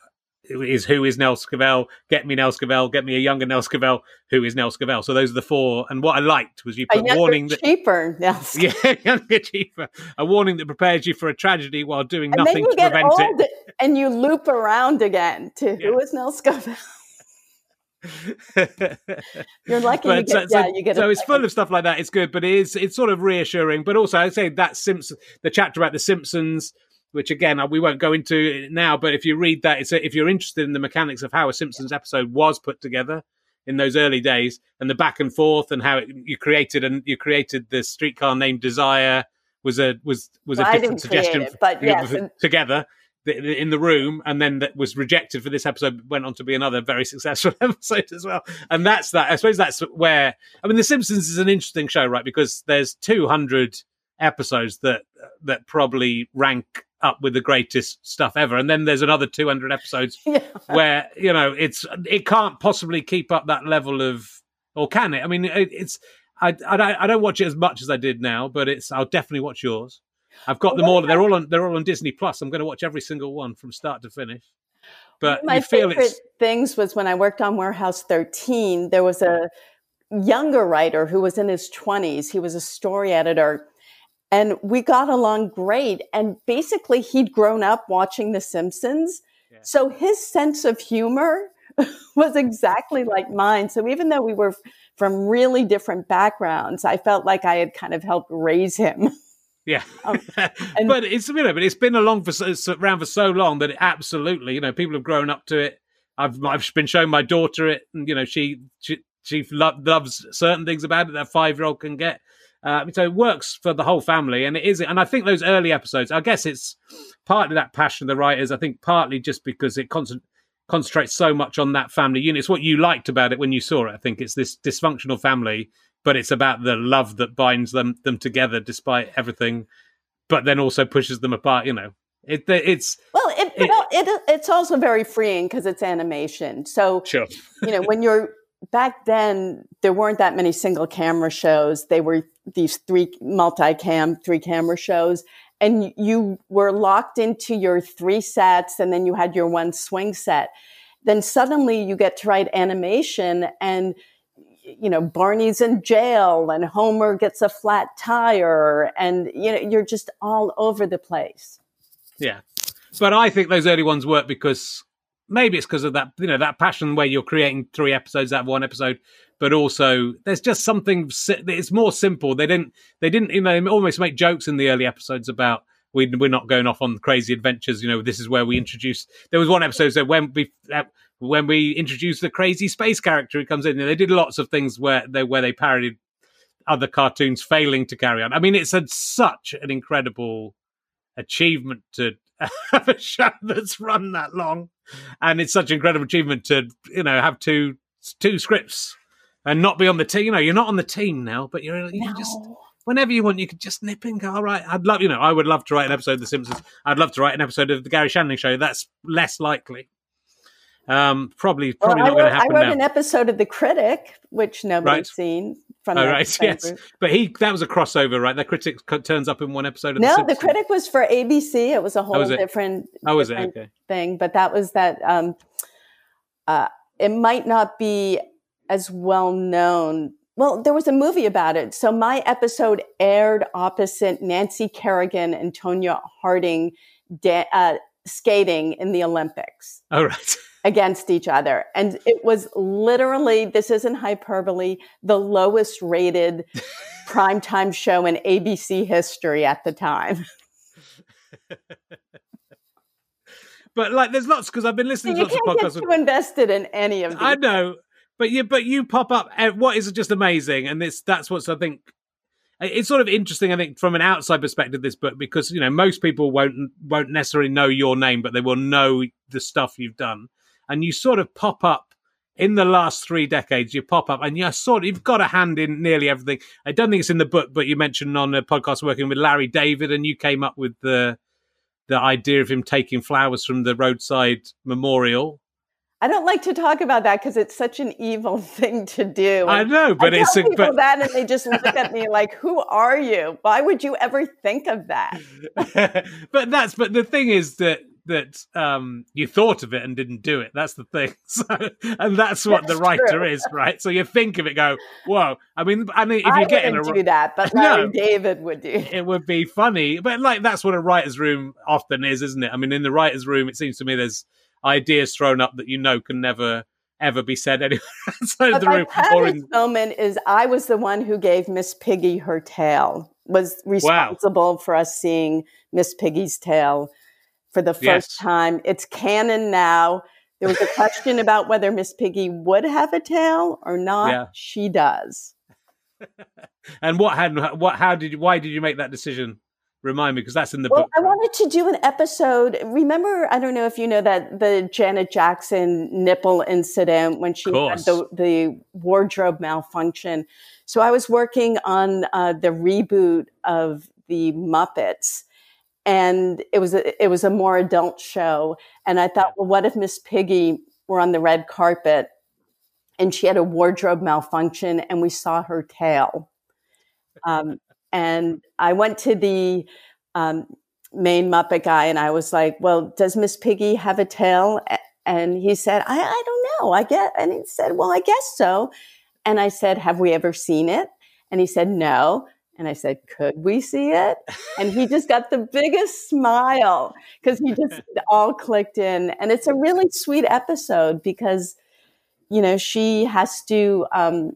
is who is Nell Scovell, get me Nell Scovell, get me a younger Nell Scovell, who is Nell Scovell. So those are the four. And what I liked was you put a younger, warning that cheaper Nell Scovell. Yeah, younger, cheaper. A warning that prepares you for a tragedy while doing and nothing to prevent old, it. And you loop around again to yeah. who is Nell Scovell. You're lucky but, you get, so, yeah, you get so it's full of stuff like that. It's good, but it is, it's sort of reassuring. But also, I'd say that Simpsons, the chapter about The Simpsons, which again we won't go into now, but if you read that, it's a, if you're interested in the mechanics of how a Simpsons episode was put together in those early days, and the back and forth, and how it, you created and you created the Streetcar Named Desire was a was was well, a different suggestion it, but yes. for, together in the room, and then that was rejected for this episode, went on to be another very successful episode as well. And that's that. I suppose that's where I mean, The Simpsons is an interesting show, right? Because there's two hundred episodes that that probably rank up with the greatest stuff ever, and then there's another two hundred episodes yeah. where, you know, it's it can't possibly keep up that level of, or can it? I mean, it, it's I, I I don't watch it as much as I did now, but it's I'll definitely watch yours. I've got well, them all. They're all on they're all on Disney Plus. I'm going to watch every single one from start to finish. But my you feel favorite it's... things was when I worked on Warehouse thirteen. There was a younger writer who was in his twenties. He was a story editor. And we got along great. And basically, he'd grown up watching The Simpsons. Yeah. So his sense of humor was exactly like mine. So even though we were from really different backgrounds, I felt like I had kind of helped raise him. Yeah. Um, and- but it's you know, but it's been along for so, around for so long that it absolutely, you know, people have grown up to it. I've I've been showing my daughter it, and you know, she she, she lo- loves certain things about it that a five-year-old can get. Uh, so it works for the whole family, and it is. And I think those early episodes, I guess it's partly that passion of the writers. I think partly just because it con- concentrates so much on that family unit. It's what you liked about it when you saw it. I think it's this dysfunctional family, but it's about the love that binds them them together despite everything, but then also pushes them apart. You know, it, it's well, it, it, it it's also very freeing because it's animation. So sure. you know, when you're back then, there weren't that many single camera shows. They were these three multi-cam, three camera shows. And you were locked into your three sets, and then you had your one swing set. Then suddenly you get to write animation, and, you know, Barney's in jail and Homer gets a flat tire, and, you know, you're just all over the place. Yeah. But I think those early ones work because maybe it's because of that, you know, that passion where you're creating three episodes out of one episode. But also, there's just something. It's more simple. They didn't. They didn't. You know, they almost make jokes in the early episodes about we, we're not going off on crazy adventures. You know, this is where we introduce. There was one episode that when we that, when we introduced the crazy space character who comes in. And they did lots of things where they where they parodied other cartoons failing to carry on. I mean, it's a, such an incredible achievement to have a show that's run that long, and it's such an incredible achievement to, you know, have two two scripts and not be on the team. You know, you're not on the team now, but you're you no. just whenever you want, you can just nip in. Go, all right, I'd love, you know, I would love to write an episode of The Simpsons. I'd love to write an episode of The Garry Shandling Show. That's less likely. Um, probably, probably well, not going to happen. I wrote now. an episode of The Critic, which nobody's right. seen. From oh, right, yes. Group. But he that was a crossover, right? The Critic turns up in one episode of no, The Simpsons. No, The Critic was for A B C. It was a whole oh, different, oh, different okay. thing. But that was that um, uh, it might not be as well known. Well, there was a movie about it. So my episode aired opposite Nancy Kerrigan and Tonya Harding da- uh, skating in the Olympics. Oh, right. Against each other. And it was literally, this isn't hyperbole, the lowest rated primetime show in A B C history at the time. But like, there's lots, because I've been listening so to lots of podcasts. You can't get too invested in any of these. I know, but you, but you pop up, what is just amazing. And it's, that's what's, I think, it's sort of interesting, I think, from an outside perspective, this book, because, you know, most people won't won't necessarily know your name, but they will know the stuff you've done. And you sort of pop up in the last three decades. You pop up, and you sort of, you've got a hand in nearly everything. I don't think it's in the book, but you mentioned on a podcast working with Larry David, and you came up with the the idea of him taking flowers from the roadside memorial. I don't like to talk about that because it's such an evil thing to do. I know, but I it's tell a, people but... that, and they just look at me like, "Who are you? Why would you ever think of that?" But that's but the thing is that. that um you thought of it and didn't do it. That's the thing. So, and that's what that's the writer true. is, right? So you think of it, go, whoa. I mean, I mean, if I you get in a do that, but Larry no, David would do it. It would be funny, but like that's what a writer's room often is, isn't it? I mean, in the writer's room, it seems to me there's ideas thrown up that you know can never ever be said anywhere outside of the room. My or in... moment is I was the one who gave Miss Piggy her tail. Was responsible wow. for us seeing Miss Piggy's tail. For the first yes. time. It's canon now. There was a question about whether Miss Piggy would have a tail or not. Yeah. She does. And what had what how did you why did you make that decision? Remind me, because that's in the well, book. I wanted to do an episode. Remember, I don't know if you know that the Janet Jackson nipple incident when she had the, the wardrobe malfunction. So I was working on uh, the reboot of the Muppets. And it was a, it was a more adult show. And I thought, well, what if Miss Piggy were on the red carpet and she had a wardrobe malfunction and we saw her tail? Um, and I went to the um, main Muppet guy and I was like, well, does Miss Piggy have a tail? And he said, I, I don't know. I get, and he said, well, I guess so. And I said, have we ever seen it? And he said, no. And I said, could we see it? And he just got the biggest smile because he just all clicked in. And it's a really sweet episode because, you know, she has to um,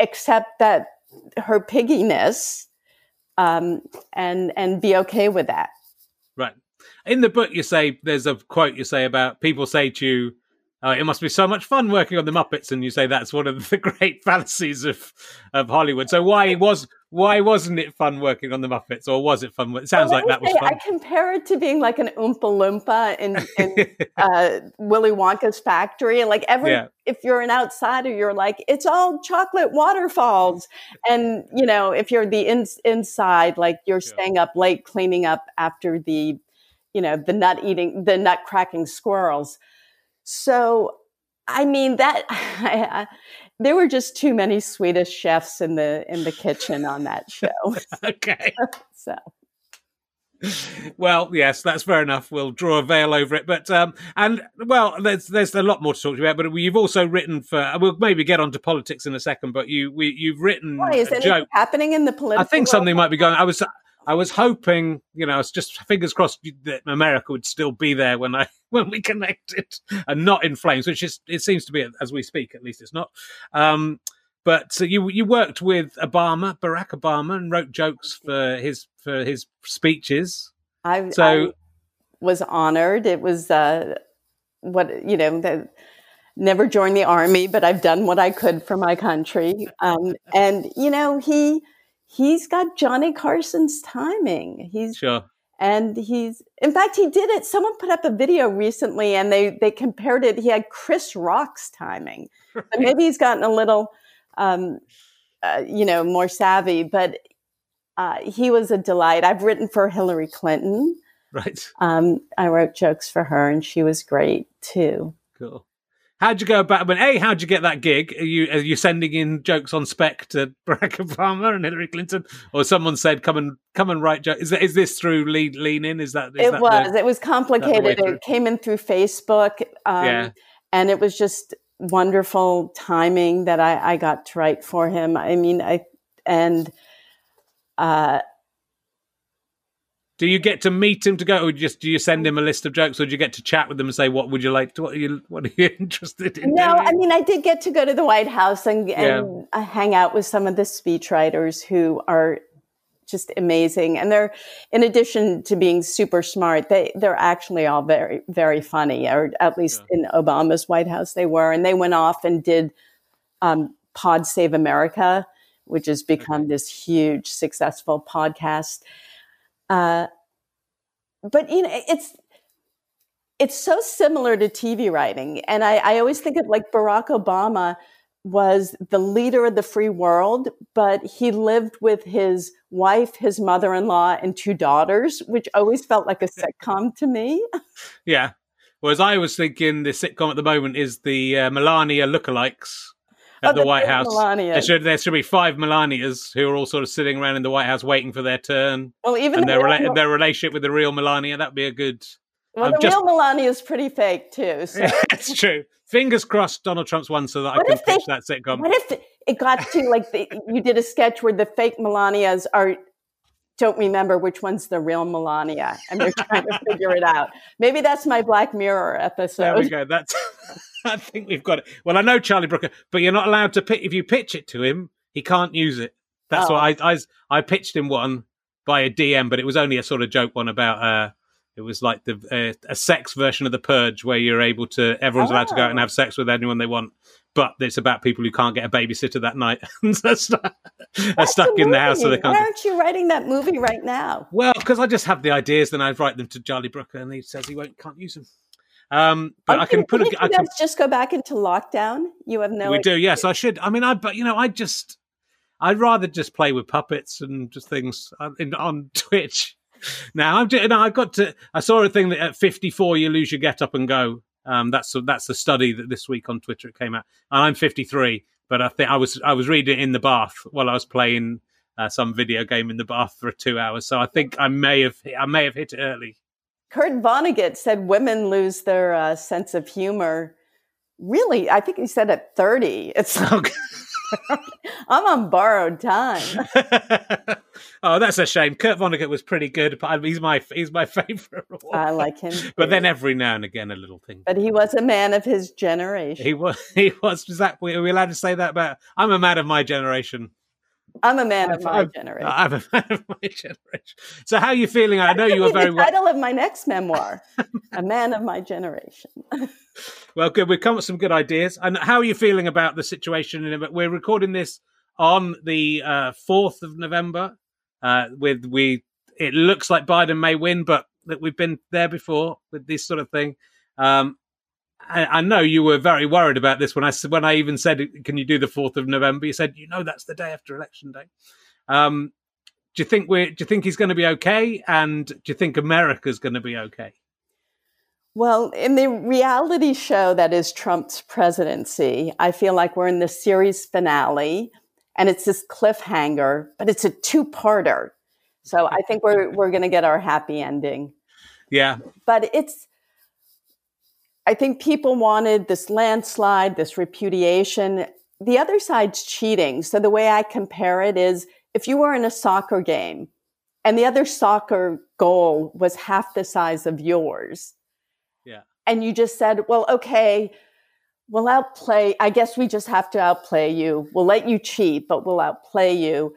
accept that her pigginess um, and and be okay with that. Right. In the book, you say, there's a quote you say about people say to you, Uh, it must be so much fun working on the Muppets, and you say that's one of the great fallacies of, of Hollywood. So why was why wasn't it fun working on the Muppets, or was it fun? It sounds well, like that say, was fun. I compare it to being like an Oompa Loompa in, in uh, Willy Wonka's factory, and like every yeah. if you're an outsider, you're like it's all chocolate waterfalls, and you know if you're the in, inside, like you're yeah. staying up late cleaning up after the, you know the nut eating the nut cracking squirrels. So, I mean that I, I, there were just too many Swedish chefs in the in the kitchen on that show. Okay. So, well, yes, that's fair enough. We'll draw a veil over it, but um, and well, there's there's a lot more to talk about. But you've also written for. We'll maybe get onto politics in a second. But you we you've written. Why is anything happening in the political? I think something world? might be going. I was. I was hoping, you know, it's just fingers crossed that America would still be there when I when we connected and not in flames, which is it seems to be as we speak. At least it's not. Um, but so you you worked with Obama, Barack Obama, and wrote jokes for his for his speeches. I, so, I was honored. It was uh, what you know. The, never joined the army, but I've done what I could for my country. Um, and you know he. He's got Johnny Carson's timing. He's sure. And he's, in fact, he did it. Someone put up a video recently and they, they compared it. He had Chris Rock's timing. Right. So maybe he's gotten a little, um, uh, you know, more savvy, but uh, he was a delight. I've written for Hillary Clinton. Right. Um, I wrote jokes for her and she was great too. Cool. How'd you go about? I mean, a, how'd you get that gig? Are you are you sending in jokes on spec to Barack Obama and Hillary Clinton, or someone said, "Come and come and write jokes"? Is that, is this through Lean, Lean In? Is that is it that was? The, it was complicated. It came in through Facebook, um, yeah. and it was just wonderful timing that I, I got to write for him. I mean, I and. Uh, Do you get to meet him to go, or just do you send him a list of jokes, or do you get to chat with them and say, "What would you like? To, what are you? What are you interested in?" No, doing? I mean, I did get to go to the White House and, and yeah. hang out with some of the speechwriters who are just amazing, and they're, in addition to being super smart, they they're actually all very very funny, or at least yeah. in Obama's White House they were, and they went off and did um, Pod Save America, which has become okay. this huge successful podcast. Uh, but you know, it's, it's so similar to T V writing. And I, I always think of like Barack Obama was the leader of the free world, but he lived with his wife, his mother-in-law and two daughters, which always felt like a sitcom to me. Yeah. Whereas I was thinking the sitcom at the moment is the uh, Melania lookalikes. At oh, the, the White House, there should, there should be five Melanias who are all sort of sitting around in the White House waiting for their turn. Well, even and the their, real, rela- their relationship with the real Melania, that'd be a good... Well, um, the just... real Melania is pretty fake, too. So. That's yeah, true. Fingers crossed Donald Trump's won so that what I can pitch they, that sitcom. What if it got to, like, the, you did a sketch where the fake Melanias are... don't remember which one's the real Melania, and they're trying to figure it out. Maybe that's my Black Mirror episode. There we go. That's... I think we've got it. Well, I know Charlie Brooker, but you're not allowed to pitch. If you pitch it to him, he can't use it. That's oh. why I, I I pitched him one by a D M, but it was only a sort of joke one about uh, it was like the uh, a sex version of The Purge, where you're able to everyone's oh. allowed to go out and have sex with anyone they want, but it's about people who can't get a babysitter that night and are stuck, are stuck in the house. So they can't. Why aren't you writing that movie right now? Well, because I just have the ideas, then I write them to Charlie Brooker, and he says he won't can't use them. Um, but I can, I can put. A, I can, just go back into lockdown. You have no. We idea. do. Yes, I should. I mean, I. But you know, I just. I'd rather just play with puppets and just things on, on Twitch. Now I'm. Just, now I've got to. I saw a thing that at fifty-four you lose your get up and go. Um, that's that's the study that this week on Twitter it came out. And I'm fifty-three, but I think I was I was reading it in the bath while I was playing uh, some video game in the bath for two hours. So I think I may have I may have hit it early. Kurt Vonnegut said women lose their uh, sense of humor. Really, I think he said at thirty. It's like, I'm on borrowed time. Oh, that's a shame. Kurt Vonnegut was pretty good. But he's my he's my favorite. I like him. Too. But then every now and again, a little thing. But he was a man of his generation. He was. He was. Is that, are we allowed to say that about? I'm a man of my generation. I'm a man of my I'm, generation. I'm a man of my generation. So how are you feeling? I know you were very... the title well... of my next memoir, A Man of My Generation. Well, good. We've come up with some good ideas. And how are you feeling about the situation? We're recording this on the uh, fourth of November. Uh, with we, It looks like Biden may win, but that we've been there before with this sort of thing. Um, I, I know you were very worried about this when I said, when I even said, "Can you do the fourth of November?" You said, "You know, that's the day after Election Day." Um, do you think we? Do you think he's going to be okay? And do you think America's going to be okay? Well, in the reality show that is Trump's presidency, I feel like we're in the series finale, and it's this cliffhanger, but it's a two-parter. So I think we're we're going to get our happy ending. Yeah, but it's. I think people wanted this landslide, this repudiation. The other side's cheating. So the way I compare it is if you were in a soccer game and the other soccer goal was half the size of yours. Yeah. And you just said, well, okay, we'll outplay. I guess we just have to outplay you. We'll let you cheat, but we'll outplay you.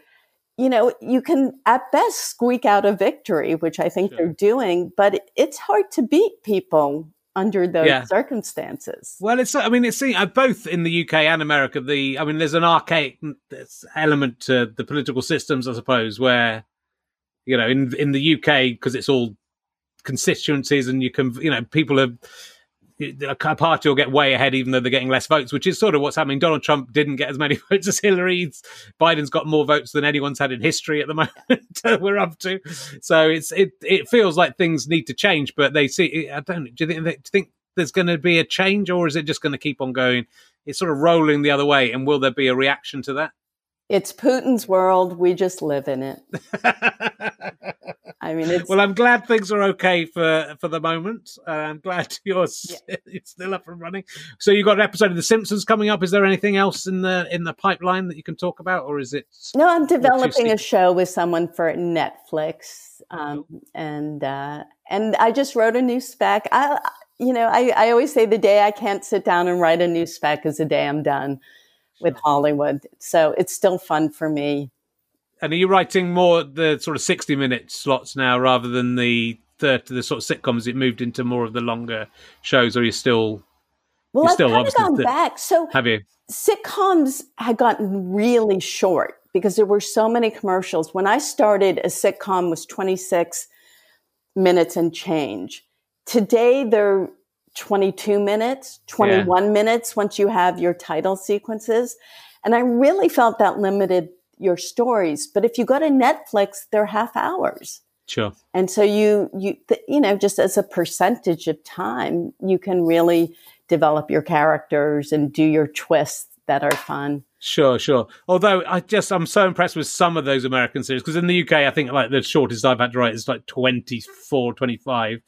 You know, you can at best squeak out a victory, which I think sure. they're doing, but it's hard to beat people under those yeah. circumstances. Well, it's, I mean, it's both in the U K and America, the, I mean, there's an archaic element to the political systems, I suppose, where, you know, in, in the U K, because it's all constituencies and you can, you know, people are, a party will get way ahead even though they're getting less votes, which is sort of what's happening. Donald Trump didn't get as many votes as Hillary. Biden's got more votes than anyone's had in history at the moment. We're up to. So it's it it feels like things need to change, but they see, I don't, do you think, do you think there's going to be a change, or is it just going to keep on going? It's sort of rolling the other way, and will there be a reaction to that? It's Putin's world. We just live in it. I mean, it's... Well, I'm glad things are okay for, for the moment. Uh, I'm glad you're yeah. still up and running. So you've got an episode of The Simpsons coming up. Is there anything else in the in the pipeline that you can talk about, or is it? No, I'm developing a show with someone for Netflix, um, oh. and uh, and I just wrote a new spec. I, you know, I, I always say the day I can't sit down and write a new spec is the day I'm done with Hollywood. So it's still fun for me. And are you writing more the sort of sixty minute slots now rather than the the, the sort of sitcoms? It moved into more of the longer shows, or are you still? Well, you're I've still kind of gone the, back. So have you? Sitcoms had gotten really short because there were so many commercials. When I started, a sitcom was twenty-six minutes and change. Today, they're twenty-two minutes, twenty-one yeah. minutes once you have your title sequences. And I really felt that limited your stories. But if you go to Netflix, they're half hours. Sure. And so you, you, th- you know, just as a percentage of time, you can really develop your characters and do your twists that are fun. Sure, sure. Although I just, I'm so impressed with some of those American series, because in the U K, I think like the shortest I've had to write is like twenty-four, twenty-five.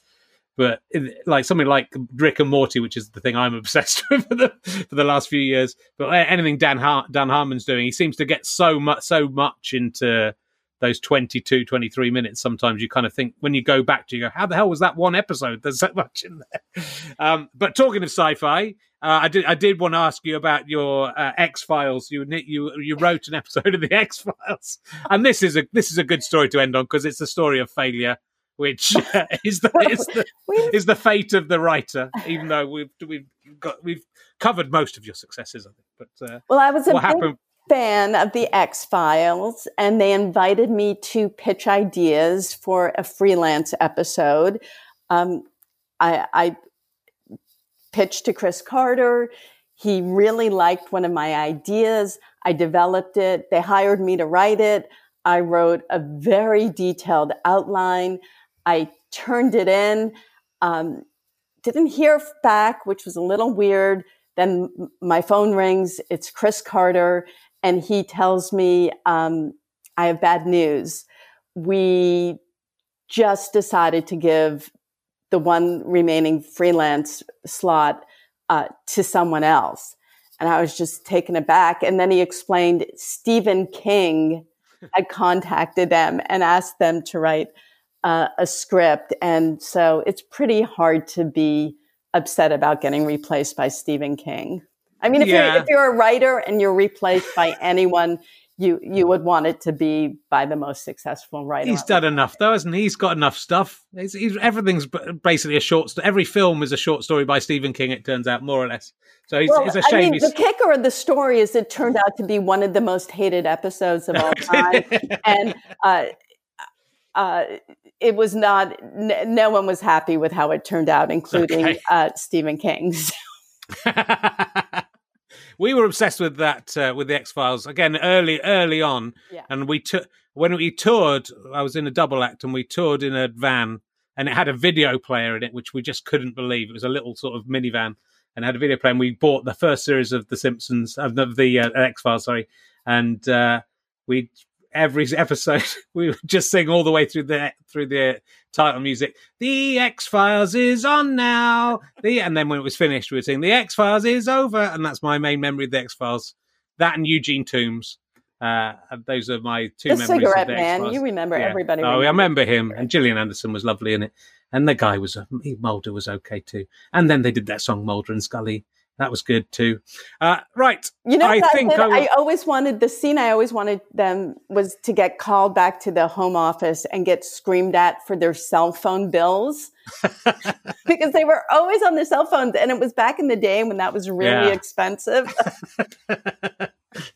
But like something like Rick and Morty, which is the thing I'm obsessed with for the, for the last few years. But anything Dan Har- Dan Harmon's doing, he seems to get so much so much into those twenty-two, twenty-three minutes. Sometimes you kind of think, when you go back to, you go, how the hell was that one episode? There's so much in there. Um, but talking of sci-fi, uh, I did I did want to ask you about your uh, X-Files. You you you wrote an episode of the X-Files, and this is a this is a good story to end on, because it's a story of failure, which uh, is the is the, is the fate of the writer, even though we've we've got we've covered most of your successes, I think. But uh, well, I was a big happened... fan of the X-Files, and they invited me to pitch ideas for a freelance episode. Um, I, I pitched to Chris Carter. He really liked one of my ideas. I developed it. They hired me to write it. I wrote a very detailed outline. I turned it in, um, didn't hear back, which was a little weird. Then my phone rings. It's Chris Carter, and he tells me, um, I have bad news. We just decided to give the one remaining freelance slot uh, to someone else. And I was just taken aback. And then he explained Stephen King had contacted them and asked them to write Uh, a script. And so it's pretty hard to be upset about getting replaced by Stephen King. I mean, if, yeah. you're, if you're a writer and you're replaced by anyone, you you would want it to be by the most successful writer. He's done enough, though, hasn't he? He's got enough stuff. He's, he's, everything's basically a short story. Every film is a short story by Stephen King, it turns out, more or less. So he's, well, it's a shame. I mean, the kicker of the story is it turned out to be one of the most hated episodes of all time. and uh, uh It was not, n- no one was happy with how it turned out, including okay. uh, Stephen King. We were obsessed with that, uh, with the X-Files, again, early, early on. Yeah. And we took, when we toured, I was in a double act and we toured in a van, and it had a video player in it, which we just couldn't believe. It was a little sort of minivan and had a video player. And we bought the first series of The Simpsons, of the, the uh, X-Files, sorry. And uh, we... every episode we would just sing all the way through the through the title music, the X-Files is on now, the and then when it was finished we would sing the X-Files is over. And that's my main memory of the X-Files, that and Eugene Toombs. Uh, those are my two the memories. Cigarette of the Cigarette Man, you remember yeah. everybody. Oh, I remember him, and Gillian Anderson was lovely in it, and the guy was Mulder was okay too. And then they did that song Mulder and Scully, that was good too. Uh, right, you know, I think I, I, I always wanted the scene. I always wanted them was to get called back to the home office and get screamed at for their cell phone bills because they were always on their cell phones, and it was back in the day when that was really yeah. expensive.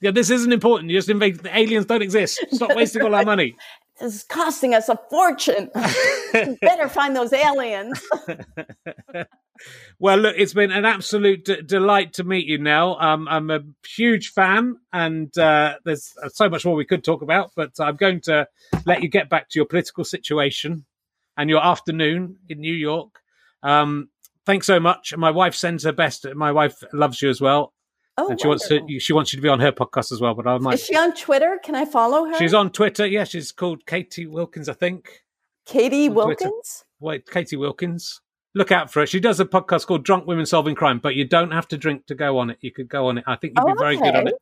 Yeah, this isn't important. You just invade the aliens don't exist. Stop wasting all our money. This is costing us a fortune. Better find those aliens. Well, look, it's been an absolute d- delight to meet you, Nell. Um, I'm a huge fan, and uh, there's so much more we could talk about, but I'm going to let you get back to your political situation and your afternoon in New York. Um, thanks so much. My wife sends her best. My wife loves you as well. Oh, and she wonderful. wants to. She wants you to be on her podcast as well. But I might. Is she on Twitter? Can I follow her? She's on Twitter. Yeah, she's called Katie Wilkins, I think. Katie on Wilkins. Twitter. Wait, Katie Wilkins. Look out for her. She does a podcast called "Drunk Women Solving Crime," but you don't have to drink to go on it. You could go on it. I think you'd oh, be very okay. good on it.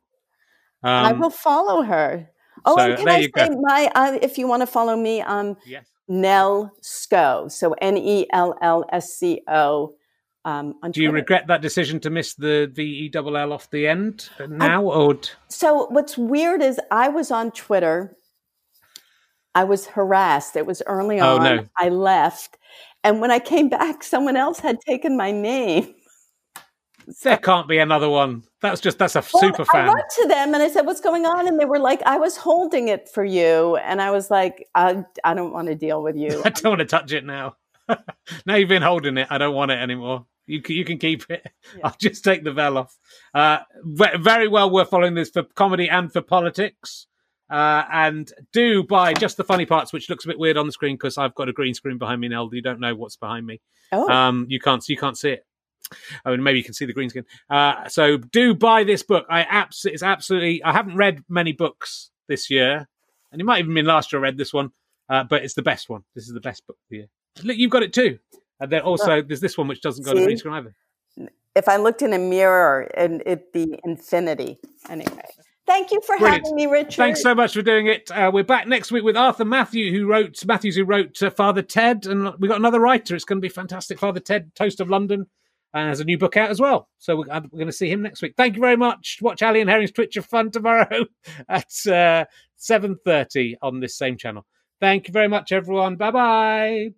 Um, I will follow her. Oh, so, and can I say go. my? Uh, if you want to follow me, um, yes. Nell Sco. So N E L L S C O. Um, do you regret that decision to miss the V E L L off the end now? I, or d- So what's weird is I was on Twitter. I was harassed. It was early oh, on. No. I left. And when I came back, someone else had taken my name. So, there can't be another one. That's just, that's a well, super fan. I went to them and I said, what's going on? And they were like, I was holding it for you. And I was like, I, I don't want to deal with you. I don't want to touch it now. Now you've been holding it. I don't want it anymore. You can, you can keep it. Yeah. I'll just take the veil off. Uh, very well worth following this for comedy and for politics. Uh, and do buy Just the Funny Parts, which looks a bit weird on the screen because I've got a green screen behind me now. You don't know what's behind me. Oh. Um, you can't, you can't see it. I mean, maybe you can see the green screen. Uh, so do buy this book. I abs- it's absolutely, I haven't read many books this year. And it might even been last year I read this one. Uh, but it's the best one. This is the best book of the year. Look, you've got it too. And then also, there's this one which doesn't go See? to green screen either. If I looked in a mirror, and it'd be infinity. Anyway, thank you for Brilliant. having me, Richard. Thanks so much for doing it. Uh, we're back next week with Arthur Matthew, who wrote Matthews, who wrote uh, Father Ted, and we got another writer. It's going to be fantastic. Father Ted, Toast of London, and has a new book out as well. So we're, we're going to see him next week. Thank you very much. Watch Ali and Herring's Twitch of Fun tomorrow at uh, seven thirty on this same channel. Thank you very much, everyone. Bye-bye.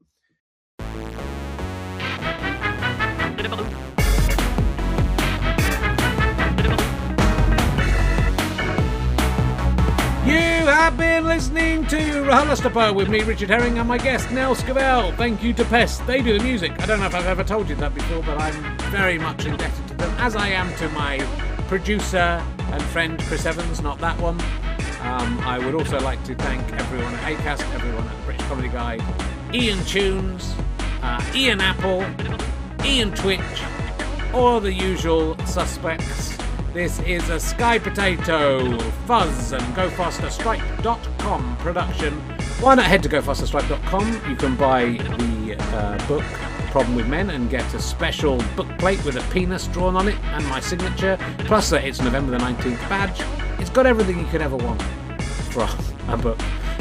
You have been listening to R H L S T P with me, Richard Herring, and my guest, Nell Scovell. Thank you to Pest. They do the music. I don't know if I've ever told you that before, but I'm very much indebted to them, as I am to my producer and friend, Chris Evans, not that one. Um, I would also like to thank everyone at Acast, everyone at the British Comedy Guide, Ian Tunes, uh, Ian Apple, Ian Twitch, all the usual suspects. This is a Sky Potato, Fuzz and Go Faster Stripe dot com production. Why not head to Go Faster Stripe dot com? You can buy the uh, book Problem with Men and get a special book plate with a penis drawn on it and my signature. Plus, uh, it's November the nineteenth badge. It's got everything you could ever want from a book.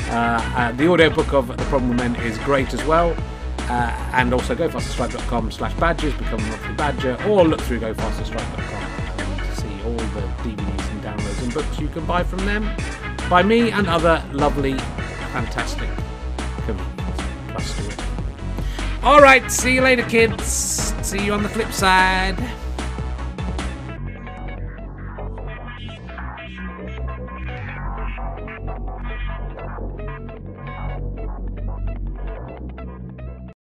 Uh, uh, the audiobook of The Problem with Men is great as well. Uh, and also go faster stripe dot com slash badges, become an official badger, or look through go faster stripe dot com and see all the D V Ds and downloads and books you can buy from them, by me and other lovely, fantastic comedians. Plus to it. All right, see you later, kids. See you on the flip side.